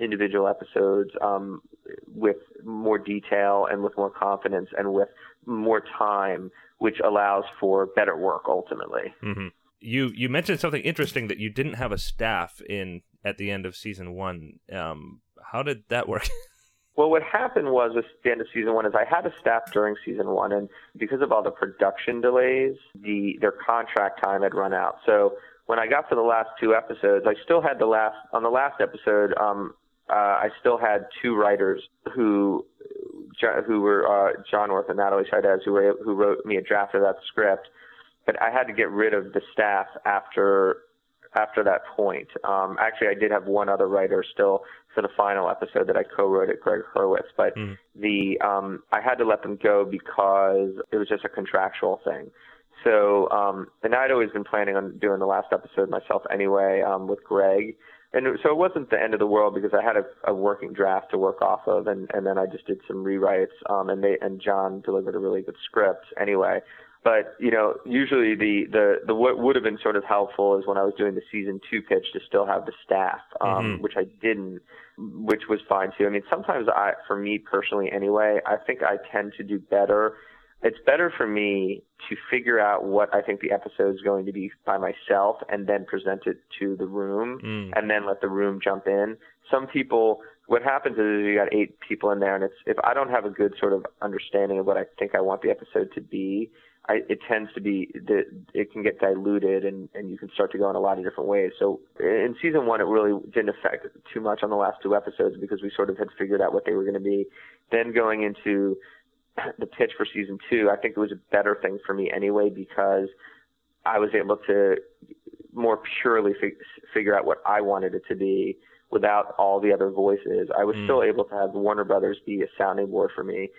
individual episodes um, with more detail and with more confidence and with more time, which allows for better work ultimately. Mm-hmm. You you mentioned something interesting that you didn't have a staff in at the end of season one. Um, how did that work? Well, what happened was at the end of season one is I had a staff during season one, and because of all the production delays, the their contract time had run out. So when I got to the last two episodes, I still had the last on the last episode. Um, uh, I still had two writers who who were uh, John Worth and Natalie Chaidez, who were, who wrote me a draft of that script, but I had to get rid of the staff after. After that point, um, actually, I did have one other writer still for the final episode that I co-wrote at Greg Hurwitz, but mm. the um, I had to let them go because it was just a contractual thing. So, um, and I'd always been planning on doing the last episode myself anyway um, with Greg, and so it wasn't the end of the world because I had a, a working draft to work off of, and, and then I just did some rewrites, um, and they and John delivered a really good script anyway. But, you know, usually the, the, the what would have been sort of helpful is when I was doing the season two pitch to still have the staff, um, mm-hmm. which I didn't, which was fine, too. I mean, sometimes I, for me personally anyway, I think I tend to do better. It's better for me to figure out what I think the episode is going to be by myself and then present it to the room mm. and then let the room jump in. Some people what happens is you got eight people in there, and it's, if I don't have a good sort of understanding of what I think I want the episode to be, I, it tends to be, it can get diluted, and, and you can start to go in a lot of different ways. So in season one, it really didn't affect too much on the last two episodes because we sort of had figured out what they were going to be. Then going into the pitch for season two, I think it was a better thing for me anyway because I was able to more purely fig- figure out what I wanted it to be without all the other voices. I was mm. still able to have Warner Brothers be a sounding board for me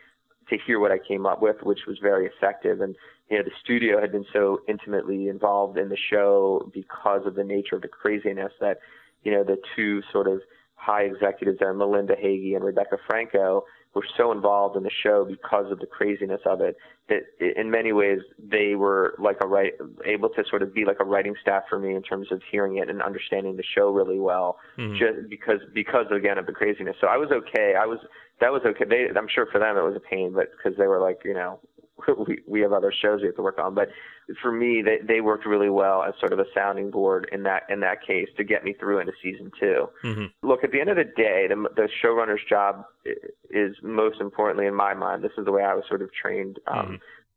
to hear what I came up with, which was very effective. And, you know, the studio had been so intimately involved in the show because of the nature of the craziness that, you know, the two sort of high executives there, Melinda Hagee and Rebecca Franco, were so involved in the show because of the craziness of it that in many ways they were like a right, able to sort of be like a writing staff for me in terms of hearing it and understanding the show really well, mm-hmm. just because, because again of the craziness. So I was okay. I was, that was okay. They, I'm sure for them it was a pain, but because they were like, you know, we, we have other shows we have to work on. But for me, they, they worked really well as sort of a sounding board in that, in that case to get me through into season two. Mm-hmm. Look, at the end of the day, the, the showrunner's job is most importantly in my mind, this is the way I was sort of trained, um,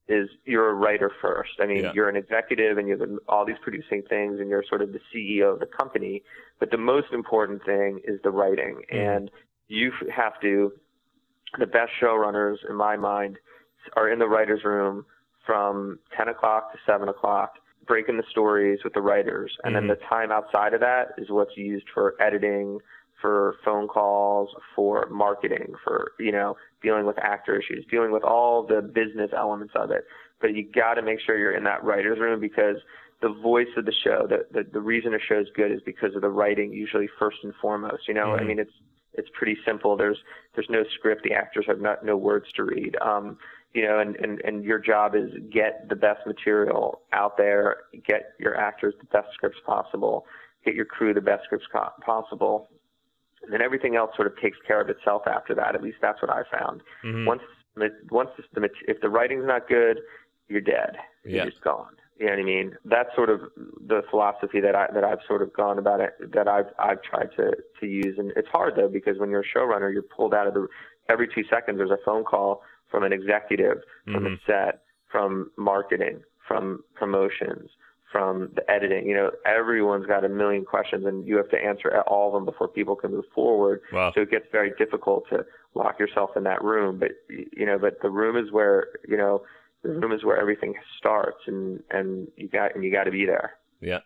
mm-hmm. is you're a writer first. I mean, yeah. you're an executive and you have all these producing things and you're sort of the C E O of the company. But the most important thing is the writing. Mm-hmm. And you have to, the best showrunners in my mind are in the writer's room from ten o'clock to seven o'clock, breaking the stories with the writers. And mm-hmm. then the time outside of that is what's used for editing, for phone calls, for marketing, for, you know, dealing with actor issues, dealing with all the business elements of it. But you got to make sure you're in that writer's room because the voice of the show, the, the, the reason a show's good is because of the writing, usually first and foremost. You know, mm-hmm. I mean, it's it's pretty simple. There's there's no script. The actors have not, no words to read. Um, You know, and, and, and your job is get the best material out there, get your actors the best scripts possible, get your crew the best scripts co- possible. And then everything else sort of takes care of itself after that. At least that's what I found. Mm-hmm. Once once the, if the writing's not good, you're dead. You're yeah. just gone. You know what I mean? That's sort of the philosophy that I that I've sort of gone about it, that I've I've tried to, to use. And it's hard though because when you're a showrunner, you're pulled out of the every two seconds there's a phone call from an executive, from mm-hmm. a set, from marketing, from promotions, from the editing. You know, everyone's got a million questions, and you have to answer all of them before people can move forward. Wow. So it gets very difficult to lock yourself in that room. But, you know, but the room is where, you know, the room is where everything starts, and, and you got and you got to be there. Yeah.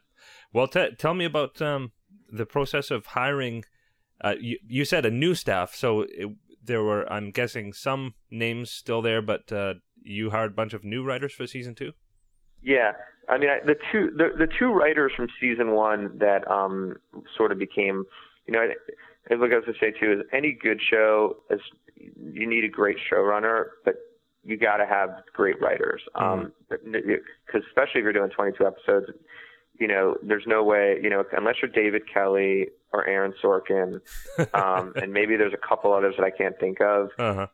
Well, t- tell me about um, the process of hiring. Uh, you, you said a new staff, so it, there were, I'm guessing, some names still there, but uh, you hired a bunch of new writers for season two? Yeah. I mean, I, the two the, the two writers from season one that um, sort of became, you know, I, look, I was going to say, too, is any good show, is, you need a great showrunner, but you got to have great writers. Because mm-hmm. um, especially if you're doing twenty-two episodes, you know, there's no way, you know, unless you're David Kelly or Aaron Sorkin, um, and maybe there's a couple others that I can't think of uh-huh.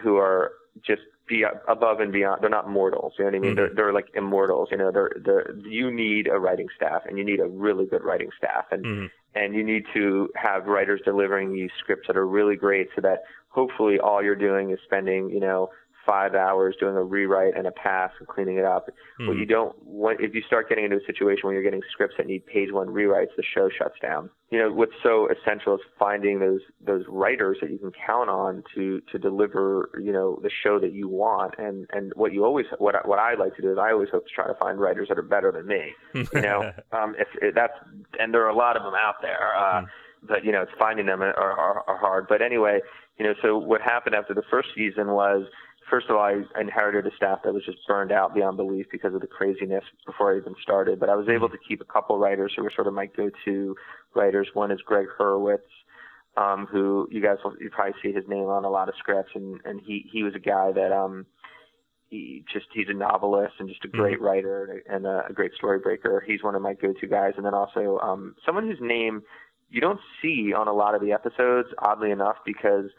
who are just be above and beyond. They're not mortals. You know what I mean? Mm-hmm. They're, they're like immortals. You know, they're, they're, you need a writing staff, and you need a really good writing staff. And, mm-hmm. and you need to have writers delivering you scripts that are really great so that hopefully all you're doing is spending, you know, five hours doing a rewrite and a pass and cleaning it up. Mm. Well, you don't want, if you start getting into a situation where you're getting scripts that need page one rewrites, the show shuts down. You know, what's so essential is finding those, those writers that you can count on to, to deliver, you know, the show that you want. And, and what you always, what I, what I like to do is I always hope to try to find writers that are better than me, you know, um, if, if that's, and there are a lot of them out there, uh, mm. but you know, it's finding them are, are, are hard. But anyway, you know, so what happened after the first season was, first of all, I inherited a staff that was just burned out beyond belief because of the craziness before I even started. But I was able to keep a couple writers who were sort of my go-to writers. One is Greg Hurwitz, um, who you guys will you probably see his name on a lot of scripts. And, and he, he was a guy that um, he just he's a novelist and just a great mm-hmm. writer and a, a great story breaker. He's one of my go-to guys. And then also um, someone whose name you don't see on a lot of the episodes, oddly enough, because –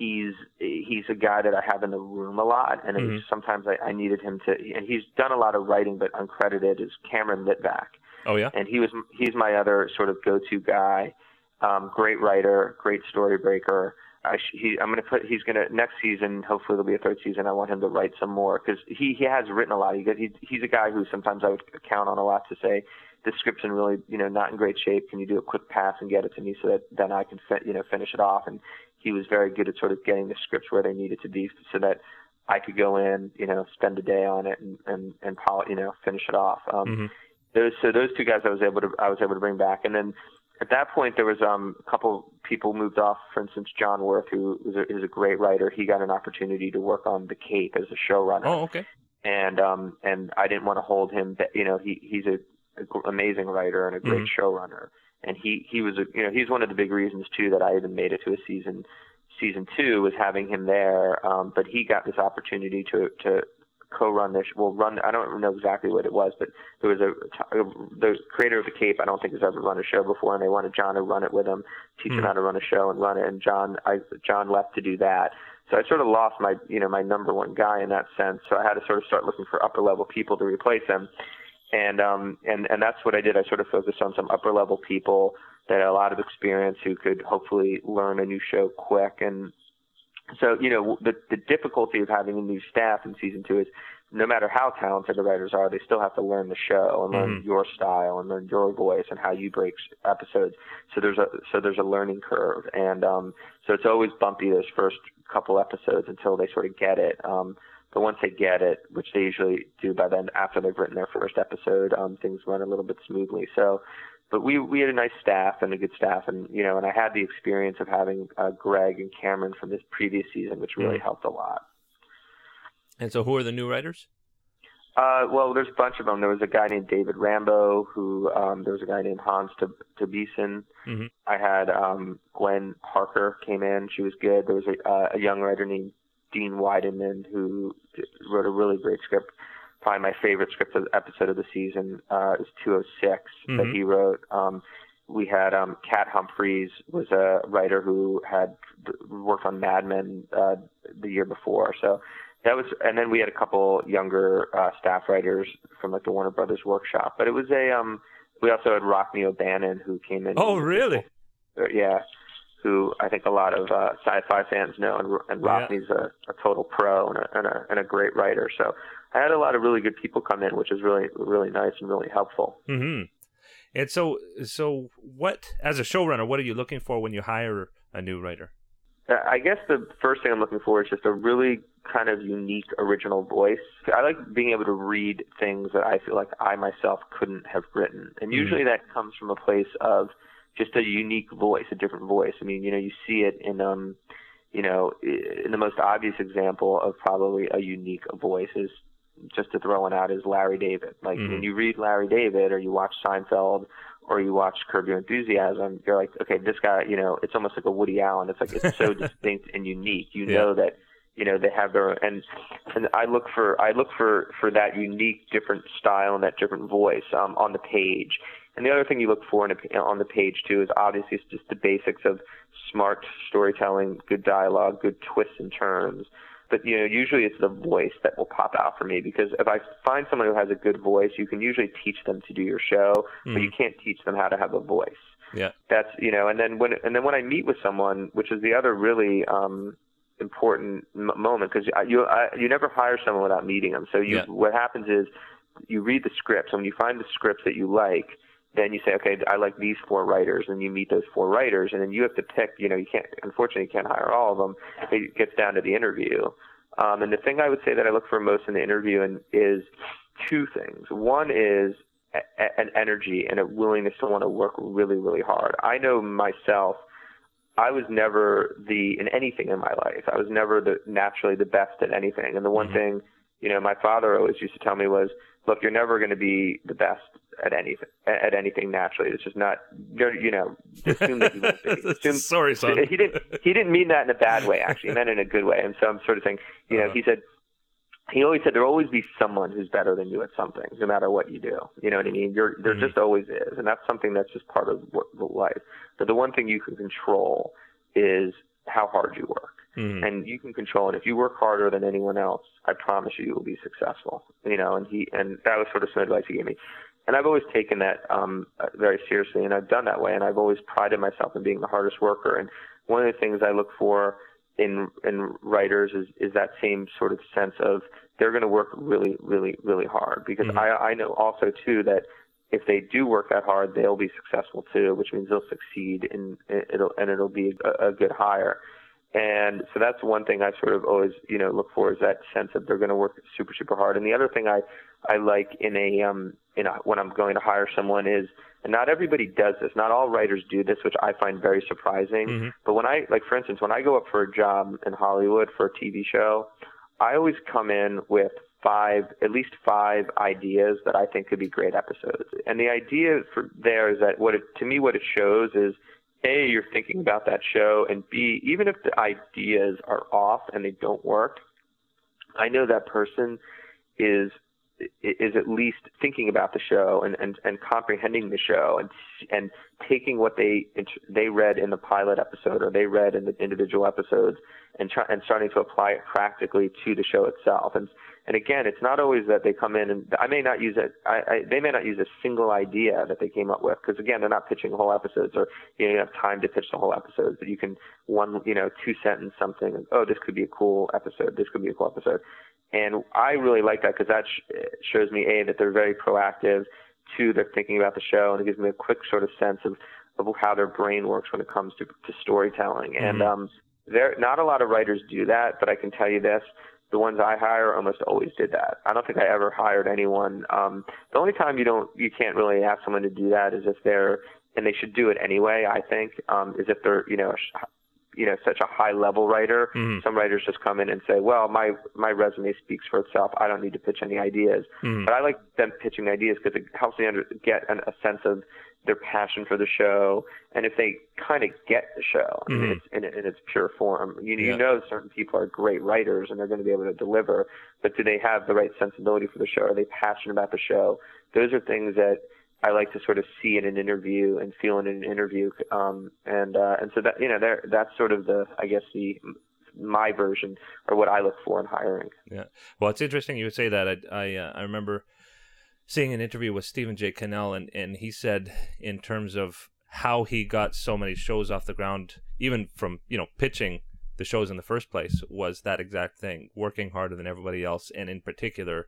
He's he's a guy that I have in the room a lot, and mm-hmm. it was sometimes I, I needed him to. And he's done a lot of writing, but uncredited is Cameron Litvak. Oh yeah, and he was he's my other sort of go-to guy. Um, great writer, great story breaker. I sh- he, I'm going to put. He's going to next season. Hopefully, there'll be a third season. I want him to write some more because he, he has written a lot. He, he he's a guy who sometimes I would count on a lot to say, "This script's in really, you know, not in great shape. Can you do a quick pass and get it to me so that then I can, you know, finish it off?" And he was very good at sort of getting the scripts where they needed to be so that I could go in, you know, spend a day on it and and and you know finish it off. Um, mm-hmm. Those so those two guys I was able to I was able to bring back, and then. At that point, there was um, a couple people moved off. For instance, John Worth, who is a, is a great writer, he got an opportunity to work on The Cape as a showrunner. Oh, okay. And um, and I didn't want to hold him. You know, he he's a, a amazing writer and a great mm-hmm. showrunner. And he he was a, you know he's one of the big reasons too that I even made it to a season season two was having him there. Um, but he got this opportunity to to. co-run this well run I don't know exactly what it was, but there was a the creator of The Cape I don't think has ever run a show before, and they wanted John to run it with him, teach mm-hmm. him how to run a show and run it, and John I John left to do that, so I sort of lost my you know my number one guy in that sense, so I had to sort of start looking for upper level people to replace him, and um and and that's what I did. I sort of focused on some upper level people that had a lot of experience who could hopefully learn a new show quick. And so, you know, the the difficulty of having a new staff in season two is no matter how talented the writers are, they still have to learn the show and learn mm-hmm. your style and learn your voice and how you break episodes. So there's a so there's a learning curve. And um, so it's always bumpy those first couple episodes until they sort of get it. Um, but once they get it, which they usually do by then after they've written their first episode, um, things run a little bit smoothly. So But we, we had a nice staff and a good staff, and you know, and I had the experience of having uh, Greg and Cameron from this previous season, which really mm. helped a lot. And so, who are the new writers? Uh, well, there's a bunch of them. There was a guy named David Rambo, who um, there was a guy named Hans Tobison. Mm-hmm. I had um, Gwen Harker came in; she was good. There was a, uh, a young writer named Dean Weideman who wrote a really great script. Probably my favorite script of the episode of the season uh, is two oh six mm-hmm. that he wrote. Um, we had um, Kat Humphries was a writer who had worked on Mad Men uh, the year before. So that was, and then we had a couple younger uh, staff writers from like the Warner Brothers workshop. But it was a. Um, we also had Rockne O'Bannon who came in. Oh, really? Yeah. Who I think a lot of uh, sci-fi fans know, and, and Rockne's yeah. a, a total pro and a, and a and a great writer. So I had a lot of really good people come in, which is really really nice and really helpful. Mm-hmm. And so, so what as a showrunner, what are you looking for when you hire a new writer? I guess the first thing I'm looking for is just a really kind of unique, original voice. I like being able to read things that I feel like I myself couldn't have written, and usually mm-hmm. that comes from a place of just a unique voice, a different voice. I mean, you know, you see it in, um, you know, in the most obvious example of probably a unique voice is just to throw one out is Larry David. Like mm-hmm. when you read Larry David or you watch Seinfeld or you watch Curb Your Enthusiasm, you're like, okay, this guy, you know, it's almost like a Woody Allen. It's like, it's so distinct and unique. You yeah. know that, you know, they have their own, and, and I look for, I look for, for that unique, different style and that different voice, um, on the page. And the other thing you look for in a, on the page, too, is obviously it's just the basics of smart storytelling, good dialogue, good twists and turns. But, you know, usually it's the voice that will pop out for me because if I find someone who has a good voice, you can usually teach them to do your show, mm. but you can't teach them how to have a voice. Yeah. That's, you know, and then when and then when I meet with someone, which is the other really um, important m- moment because you, I, you never hire someone without meeting them. So you, yeah. what happens is you read the scripts, and when you find the scripts that you like, then you say, okay, I like these four writers, and you meet those four writers, and then you have to pick, you know, you can't, unfortunately, you can't hire all of them. It gets down to the interview. Um, and the thing I would say that I look for most in the interview and is two things. One is a- an energy and a willingness to want to work really, really hard. I know myself, I was never the, in anything in my life, I was never the naturally the best at anything. And the one mm-hmm. thing, you know, my father always used to tell me was, look, you're never going to be the best at anything, at anything naturally. It's just not, you know, assume that you won't be. Assume, Sorry, son. He didn't, he didn't mean that in a bad way, actually. He meant it in a good way. And so I'm sort of saying, you know, uh-huh. he said, he always said there'll always be someone who's better than you at something, no matter what you do. You know what I mean? You're, there mm-hmm. just always is. And that's something that's just part of what, life. But the one thing you can control is how hard you work. Mm-hmm. And you can control it. If you work harder than anyone else, I promise you, you will be successful. You know, and he and that was sort of some advice he gave me. And I've always taken that um, very seriously, and I've done that way, and I've always prided myself in being the hardest worker. And one of the things I look for in in writers is, is that same sort of sense of they're going to work really, really, really hard. Because mm-hmm. I, I know also, too, that if they do work that hard, they'll be successful, too, which means they'll succeed, and it'll, and it'll be a, a good hire. And so that's one thing I sort of always, you know, look for, is that sense that they're going to work super, super hard. And the other thing I, I like in a, um, in a, when I'm going to hire someone is, and not everybody does this, not all writers do this, which I find very surprising. Mm-hmm. But when I, like, for instance, when I go up for a job in Hollywood for a T V show, I always come in with five, at least five ideas that I think could be great episodes. And the idea for there is that what it, to me, what it shows is, A, you're thinking about that show, and B, even if the ideas are off and they don't work, I know that person is is at least thinking about the show and, and, and comprehending the show and and taking what they they read in the pilot episode or they read in the individual episodes and try, and starting to apply it practically to the show itself. And and again, it's not always that they come in and I may not use it. I, I, they may not use a single idea that they came up with because again, they're not pitching whole episodes or you know, you have time to pitch the whole episodes. But you can one you know two sentence something. And, oh, this could be a cool episode. This could be a cool episode. And I really like that because that sh- shows me, A, that they're very proactive, two, they're thinking about the show, and it gives me a quick sort of sense of, of how their brain works when it comes to, to storytelling. Mm-hmm. And um, there, not a lot of writers do that, but I can tell you this. The ones I hire almost always did that. I don't think I ever hired anyone. Um, the only time you don't, you can't really ask someone to do that is if they're, and they should do it anyway, I think, um, is if they're, you know, sh- you know, such a high level writer. Mm. Some writers just come in and say, well, my, my resume speaks for itself. I don't need to pitch any ideas, mm. but I like them pitching ideas because it helps me under, get an, a sense of their passion for the show. And if they kind of get the show mm. in, its, in, in its pure form, you, yeah. you know, certain people are great writers and they're going to be able to deliver, but do they have the right sensibility for the show? Are they passionate about the show? Those are things that I like to sort of see in an interview and feel in an interview. Um, and, uh, and so that, you know, there, that's sort of the, I guess the, my version or what I look for in hiring. Yeah. Well, it's interesting you would say that. I, I, uh, I remember seeing an interview with Stephen J. Cannell and, and he said in terms of how he got so many shows off the ground, even from, you know, pitching the shows in the first place was that exact thing, working harder than everybody else. And in particular,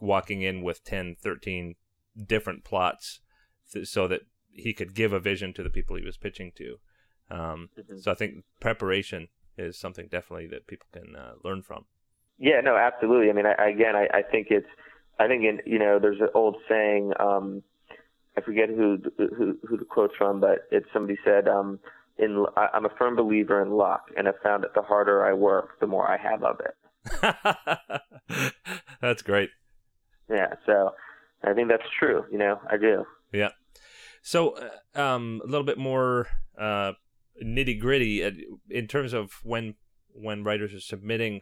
walking in with ten, thirteen different plots th- so that he could give a vision to the people he was pitching to. Um, mm-hmm. So I think preparation is something definitely that people can uh, learn from. Yeah, no, absolutely. I mean, I, again, I, I think it's, I think, in, you know, there's an old saying, um, I forget who, who, who the quote's from, but it's somebody said, um, in, I, I'm a firm believer in luck and I found that the harder I work, the more I have of it. That's great. Yeah. So, I think that's true. You know, I do. Yeah. So um, a little bit more uh, nitty gritty in terms of when when writers are submitting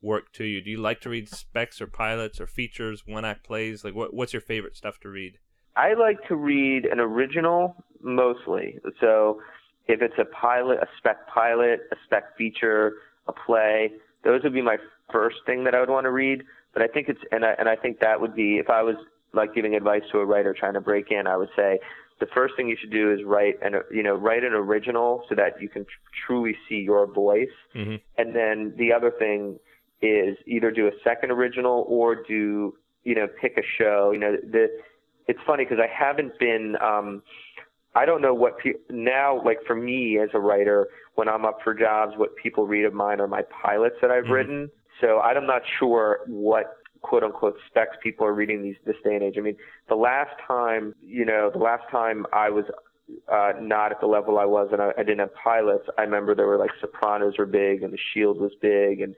work to you. Do you like to read specs or pilots or features, one act plays? Like, what what's your favorite stuff to read? I like to read an original mostly. So if it's a pilot, a spec pilot, a spec feature, a play, those would be my first thing that I would want to read. But I think it's and I and I think that would be if I was like giving advice to a writer trying to break in, I would say the first thing you should do is write an, you know, write an original so that you can tr- truly see your voice. Mm-hmm. And then the other thing is either do a second original or do, you know, pick a show. You know, the, it's funny because I haven't been, um, I don't know what pe- now, like for me as a writer, when I'm up for jobs, what people read of mine are my pilots that I've mm-hmm. written. So I'm not sure what, quote unquote specs people are reading these this day and age. I mean, the last time, you know, the last time I was uh, not at the level I was and I, I didn't have pilots, I remember there were like Sopranos were big and The Shield was big and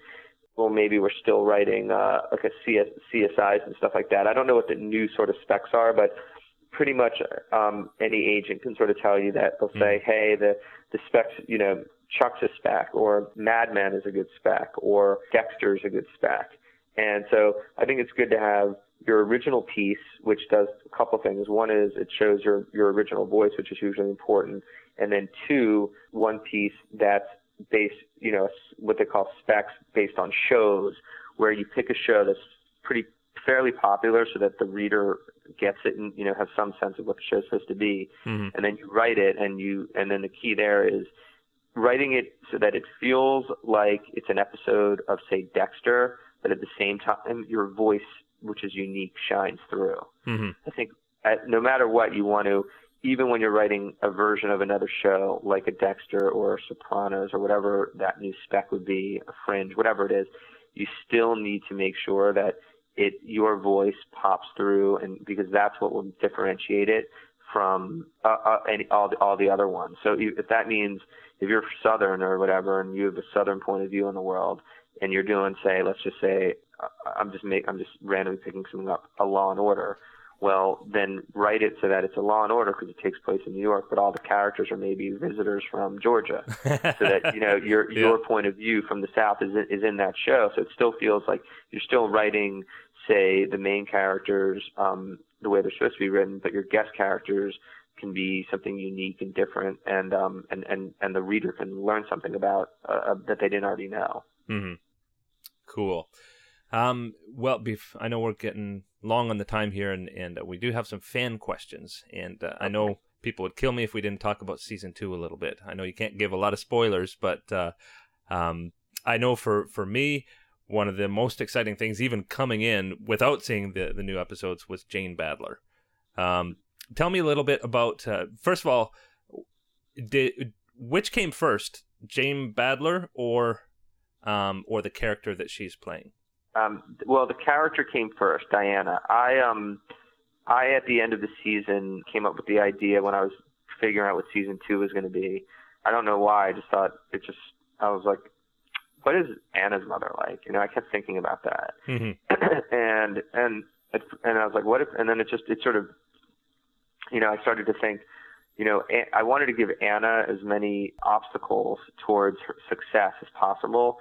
well, maybe we're still writing uh, like a C S, C S Is and stuff like that. I don't know what the new sort of specs are, but pretty much um, any agent can sort of tell you that. They'll say, hey, the, the specs, you know, Chuck's a spec or Mad Men is a good spec or Dexter's a good spec. And so I think it's good to have your original piece, which does a couple things. One is it shows your, your original voice, which is usually important. And then two, one piece that's based, you know, what they call specs based on shows, where you pick a show that's pretty fairly popular so that the reader gets it and, you know, has some sense of what the show's supposed to be. Mm-hmm. And then you write it, and you, and then the key there is writing it so that it feels like it's an episode of, say, Dexter, but at the same time, your voice, which is unique, shines through. Mm-hmm. I think at, no matter what, you want to, even when you're writing a version of another show like a Dexter or Sopranos or whatever that new spec would be, a Fringe, whatever it is, you still need to make sure that it, your voice pops through, and because that's what will differentiate it from uh, uh, any, all, the, all the other ones. So if that means if you're Southern or whatever and you have a Southern point of view on the world and you're doing, say, let's just say, I'm just make, I'm just randomly picking something up, a Law and Order. Well, then write it so that it's a Law and Order because it takes place in New York, but all the characters are maybe visitors from Georgia, so that you know your yeah. your point of view from the South is is in that show. So it still feels like you're still writing, say, the main characters um, the way they're supposed to be written, but your guest characters can be something unique and different, and um and and, and the reader can learn something about uh, that they didn't already know. Mm-hmm. Cool. Um, well, bef- I know we're getting long on the time here, and, and uh, we do have some fan questions. And uh, I know people would kill me if we didn't talk about season two a little bit. I know you can't give a lot of spoilers, but uh, um, I know for, for me, one of the most exciting things, even coming in without seeing the, the new episodes, was Jane Badler. Um, tell me a little bit about, uh, first of all, did, which came first, Jane Badler or um, or the character that she's playing? Um, well, the character came first, Diana. I, um, I at the end of the season came up with the idea when I was figuring out what season two was going to be. I don't know why. I just thought it just. I was like, "What is Anna's mother like?" You know, I kept thinking about that, mm-hmm. and and it, and I was like, "What if?" And then it just it sort of, you know, I started to think, you know, I wanted to give Anna as many obstacles towards her success as possible.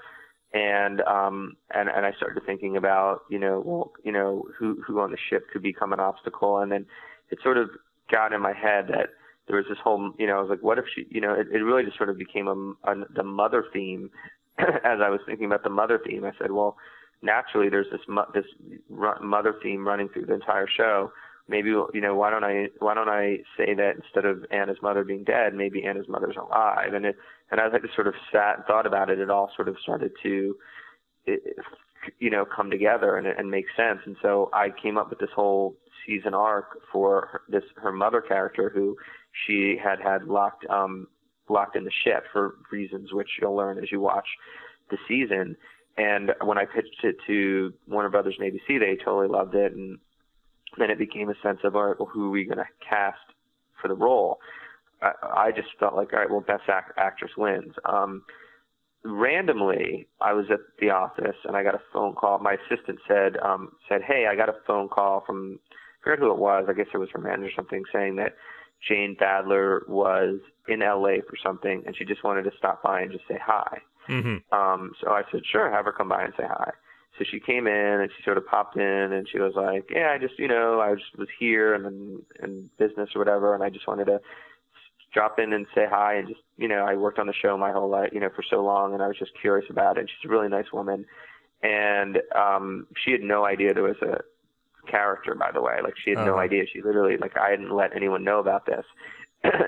And, um, and, and I started thinking about, you know, well, you know, who, who on the ship could become an obstacle. And then it sort of got in my head that there was this whole, you know, I was like, what if she, you know, it, it really just sort of became a, a, the mother theme. As I was thinking about the mother theme, I said, well, naturally there's this, mo- this run- mother theme running through the entire show. Maybe, you know, why don't I, why don't I say that instead of Anna's mother being dead, maybe Anna's mother's alive. And it, and as I sort of sat and thought about it, it all sort of started to, you know, come together and, and make sense. And so I came up with this whole season arc for her, this, her mother character, who she had had locked, um, locked in the ship for reasons which you'll learn as you watch the season. And when I pitched it to Warner Brothers and A B C, they totally loved it. And then it became a sense of, all right, well, who are we going to cast for the role? I, I just felt like, all right, well, best act- actress wins. Um, randomly, I was at the office and I got a phone call. My assistant said, um, said, hey, I got a phone call from, I forget who it was. I guess it was her manager or something, saying that Jane Badler was in L A for something and she just wanted to stop by and just say hi. Mm-hmm. Um, so I said, sure, have her come by and say hi. So she came in and she sort of popped in and she was like, yeah, I just, you know, I just was here and in, in business or whatever. And I just wanted to drop in and say hi. And just, you know, I worked on the show my whole life, you know, for so long. And I was just curious about it. And she's a really nice woman. And um, she had no idea there was a character, by the way. Like, she had uh-huh. no idea. She literally, like, I didn't let anyone know about this.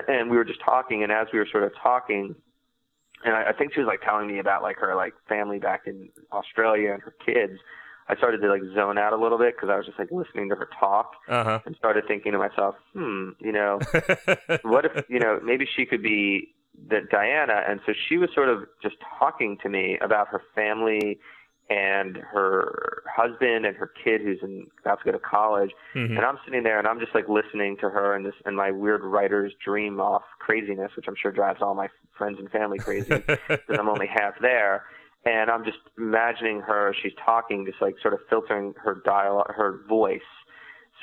And we were just talking. And as we were sort of talking, and I, I think she was like telling me about like her like family back in Australia and her kids, I started to like zone out a little bit because I was just like listening to her talk uh-huh. and started thinking to myself, hmm, you know, what if, you know, maybe she could be the Diana. And so she was sort of just talking to me about her family and her husband and her kid who's in, about to go to college. Mm-hmm. And I'm sitting there and I'm just like listening to her and this and my weird writer's dream off craziness, which I'm sure drives all my friends and family crazy because I'm only half there. And I'm just imagining her, she's talking, just like sort of filtering her dialogue, her voice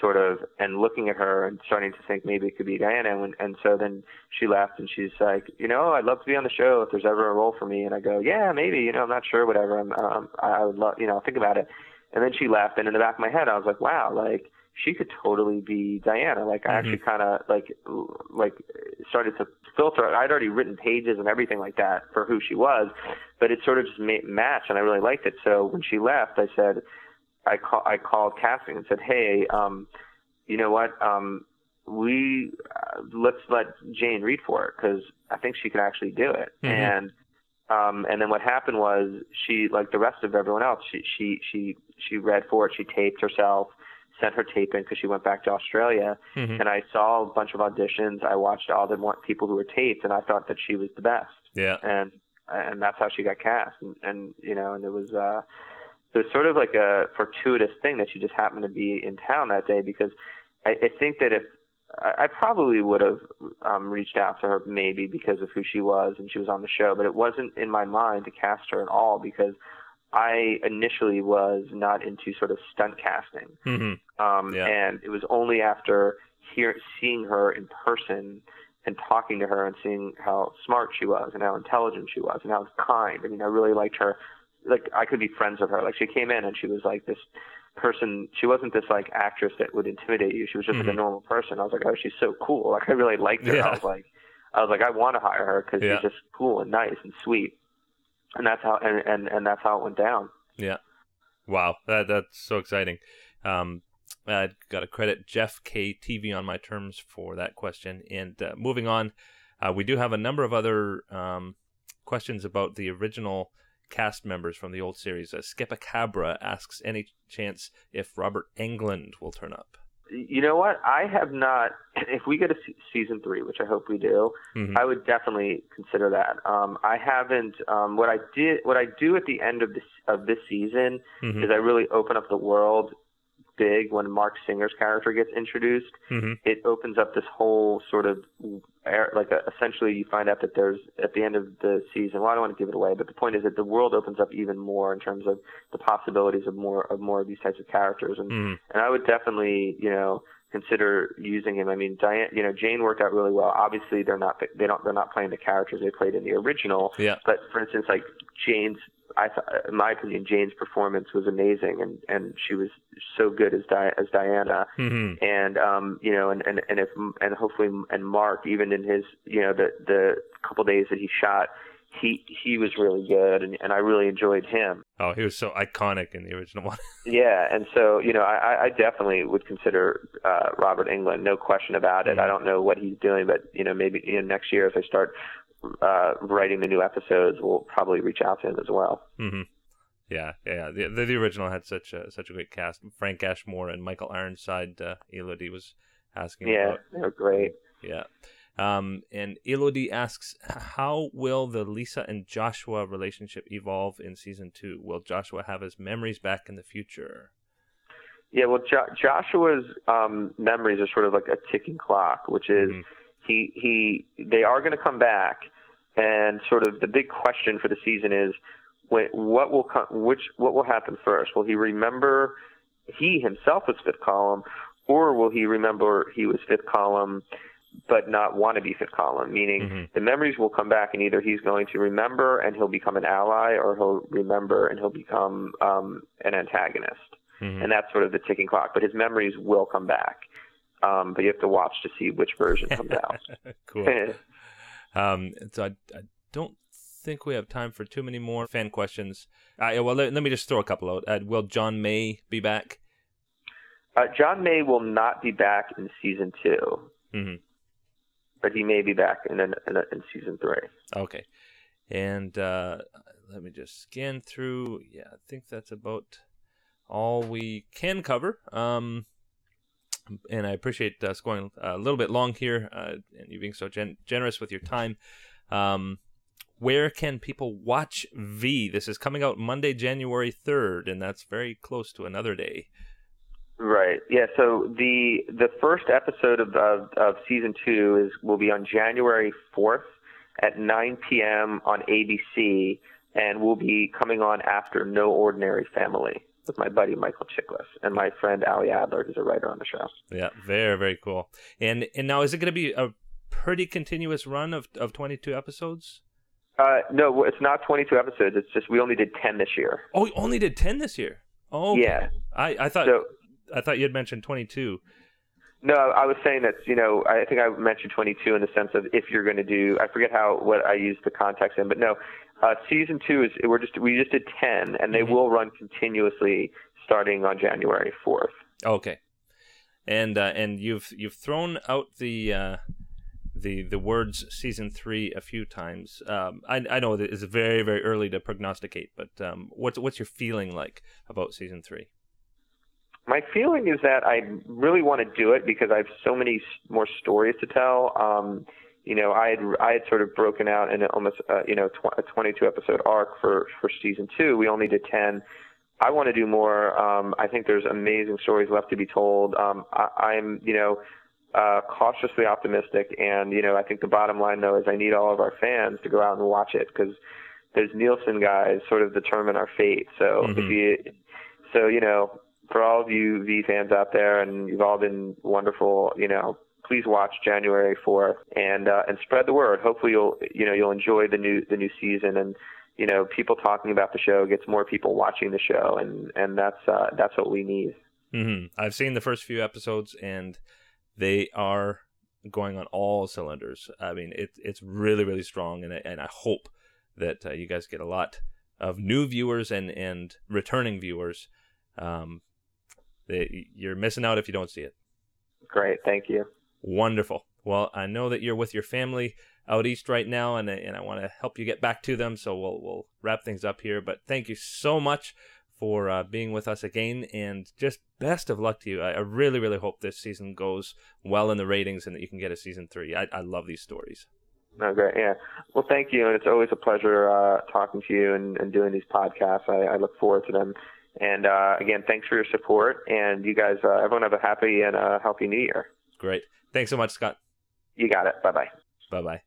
sort of, and looking at her and starting to think maybe it could be Diana. And, and so then she left and she's like, you know, I'd love to be on the show if there's ever a role for me. And I go, yeah, maybe, you know, I'm not sure, whatever. I'm, um, I would love, you know, I'll think about it. And then she left. And in the back of my head, I was like, wow, like she could totally be Diana. Like, mm-hmm. I actually kind of like, like started to filter. I'd already written pages and everything like that for who she was, but it sort of just made match. And I really liked it. So when she left, I said, I call, I called casting and said, hey, um, you know what? Um, we uh, let's let Jane read for it because I think she can actually do it. Mm-hmm. And um, and then what happened was she, like the rest of everyone else, she she she she read for it. She taped herself, sent her tape in because she went back to Australia. Mm-hmm. And I saw a bunch of auditions. I watched all the people who were taped, and I thought that she was the best. Yeah. And and that's how she got cast. And, and you know, and it was. Uh, So it's sort of like a fortuitous thing that she just happened to be in town that day, because I, I think that if I, I probably would have um, reached out to her maybe because of who she was and she was on the show, but it wasn't in my mind to cast her at all because I initially was not into sort of stunt casting. Mm-hmm. Um, yeah. And it was only after hearing, seeing her in person and talking to her and seeing how smart she was and how intelligent she was and how kind. I mean, I really liked her. Like, I could be friends with her. Like, she came in and she was like this person. She wasn't this like actress that would intimidate you. She was just mm-hmm. like a normal person. I was like, oh, she's so cool. Like, I really liked her. Yeah. I was like, I was like, I want to hire her because yeah. she's just cool and nice and sweet. And that's how, and, and, and that's how it went down. Yeah. Wow. That, that's so exciting. Um, I got to credit Jeff K T V on my terms for that question. And uh, moving on, uh, we do have a number of other um, questions about the original cast members from the old series. Uh, Skepacabra asks, any chance if Robert Englund will turn up? You know what? I have not. If we get a season three, which I hope we do, mm-hmm. I would definitely consider that. Um, I haven't. Um, what I did, what I do at the end of this of this season mm-hmm. is I really open up the world big. When Mark Singer's character gets introduced, mm-hmm. it opens up this whole sort of like a, essentially you find out that there's at the end of the season, well, I don't want to give it away, but the point is that the world opens up even more in terms of the possibilities of more of more of these types of characters. And mm-hmm. and I would definitely, you know, consider using him. I mean, Diane, you know, Jane worked out really well. Obviously, they're not they don't they're not playing the characters they played in the original. Yeah. But for instance, like Jane's, I th- in my opinion, Jane's performance was amazing, and, and she was so good as Di- as Diana. Mm-hmm. And um, you know, and, and, and if and hopefully and Mark, even in his, you know, the the couple days that he shot, he he was really good, and, and I really enjoyed him. Oh, he was so iconic in the original one. Yeah, and so, you know, I, I definitely would consider uh, Robert Englund, no question about it. Mm-hmm. I don't know what he's doing, but, you know, maybe you know, next year as I start uh, writing the new episodes, we'll probably reach out to him as well. Mm-hmm. Yeah, yeah. The, the, the original had such a, such a great cast. Frank Ashmore and Michael Ironside, uh, Elodie was asking yeah, about. Yeah, they were great. Yeah. Um, and Elodie asks, how will the Lisa and Joshua relationship evolve in season two? Will Joshua have his memories back in the future? Yeah, well, jo- Joshua's um, memories are sort of like a ticking clock, which is mm-hmm. he he they are going to come back, and sort of the big question for the season is when, what will come, which what will happen first? Will he remember he himself was Fifth Column, or will he remember he was Fifth Column but not want to be Fifth Column, meaning mm-hmm. the memories will come back, and either he's going to remember and he'll become an ally, or he'll remember and he'll become um, an antagonist. Mm-hmm. And that's sort of the ticking clock. But his memories will come back. Um, but you have to watch to see which version comes out. Cool. um, so I, I don't think we have time for too many more fan questions. Uh, well, let, let me just throw a couple out. Uh, will John May be back? Uh, John May will not be back in season two. Mm-hmm. But he may be back in in, in, in season three. Okay, and uh, let me just scan through. Yeah, I think that's about all we can cover. Um, and I appreciate us uh, going a little bit long here, uh, and you being so gen- generous with your time. Um, where can people watch V? This is coming out Monday, January third, and that's very close to another day. Right. Yeah. So the the first episode of of, of season two is will be on January fourth at nine p.m. on A B C, and will be coming on after No Ordinary Family with my buddy Michael Chiklis and my friend Ali Adler, who's a writer on the show. Yeah. Very very cool. And and now is it going to be a pretty continuous run of of twenty-two episodes? Uh, no, it's not twenty-two episodes. It's just we only did ten this year. Oh, we only did ten this year. Oh, okay. Yeah. I I thought. So, I thought you had mentioned twenty-two. No, I was saying that, you know, I think I mentioned twenty-two in the sense of if you're going to do, I forget how, what I used the context in, but no, uh, season two is, we're just, we just did ten, and they mm-hmm. will run continuously starting on January fourth. Okay. And uh, and you've you've thrown out the uh, the the words season three a few times. Um, I I know that it's very very early to prognosticate, but um, what's what's your feeling like about season three? My feeling is that I really want to do it because I have so many more stories to tell. Um, you know, I had I had sort of broken out in almost uh, you know tw- a twenty-two episode arc for for season two. We only did ten. I want to do more. Um, I think there's amazing stories left to be told. Um, I, I'm, you know, uh, cautiously optimistic. And, you know, I think the bottom line, though, is I need all of our fans to go out and watch it because those Nielsen guys sort of determine our fate. So, mm-hmm. if you, so you know, for all of you V fans out there, and you've all been wonderful, you know, please watch January fourth and uh, and spread the word. Hopefully you'll, you know, you'll enjoy the new the new season, and you know, people talking about the show gets more people watching the show, and, and that's uh, that's what we need. Mm-hmm. I've seen the first few episodes, and they are going on all cylinders. I mean, it, it's really, really strong, and I, and I hope that uh, you guys get a lot of new viewers and, and returning viewers. Um, they, you're missing out if you don't see it. Great, thank you. Wonderful. Well, I know that you're with your family out east right now, and and I want to help you get back to them, so we'll we'll wrap things up here. But thank you so much for uh, being with us again, and just best of luck to you. I, I really, really hope this season goes well in the ratings and that you can get a season three. I, I love these stories. Oh, great. Yeah. Well, thank you, and it's always a pleasure uh, talking to you and, and doing these podcasts. I, I look forward to them. And, uh, again, thanks for your support, and you guys, uh, everyone have a happy and uh, healthy new year. Great. Thanks so much, Scott. You got it. Bye-bye. Bye-bye.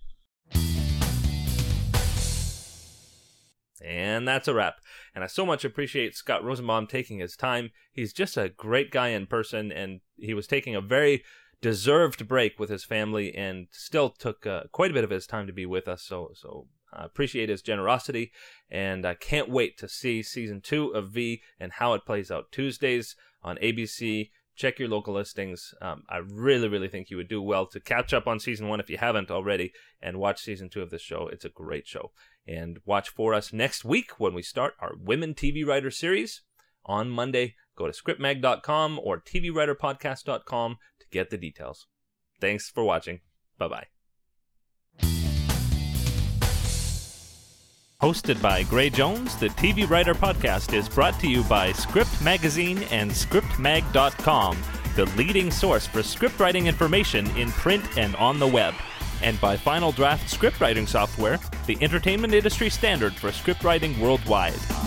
And that's a wrap. And I so much appreciate Scott Rosenbaum taking his time. He's just a great guy in person, and he was taking a very deserved break with his family and still took uh, quite a bit of his time to be with us. So, so I appreciate his generosity, and I can't wait to see season two of V and how it plays out. Tuesdays on A B C. Check your local listings. Um, I really, really think you would do well to catch up on season one if you haven't already and watch season two of this show. It's a great show. And watch for us next week when we start our Women T V Writer series on Monday. Go to script mag dot com or t v writer podcast dot com to get the details. Thanks for watching. Bye-bye. Hosted by Gray Jones, the T V Writer Podcast is brought to you by Script Magazine and script mag dot com, the leading source for scriptwriting information in print and on the web, and by Final Draft scriptwriting software, the entertainment industry standard for scriptwriting worldwide.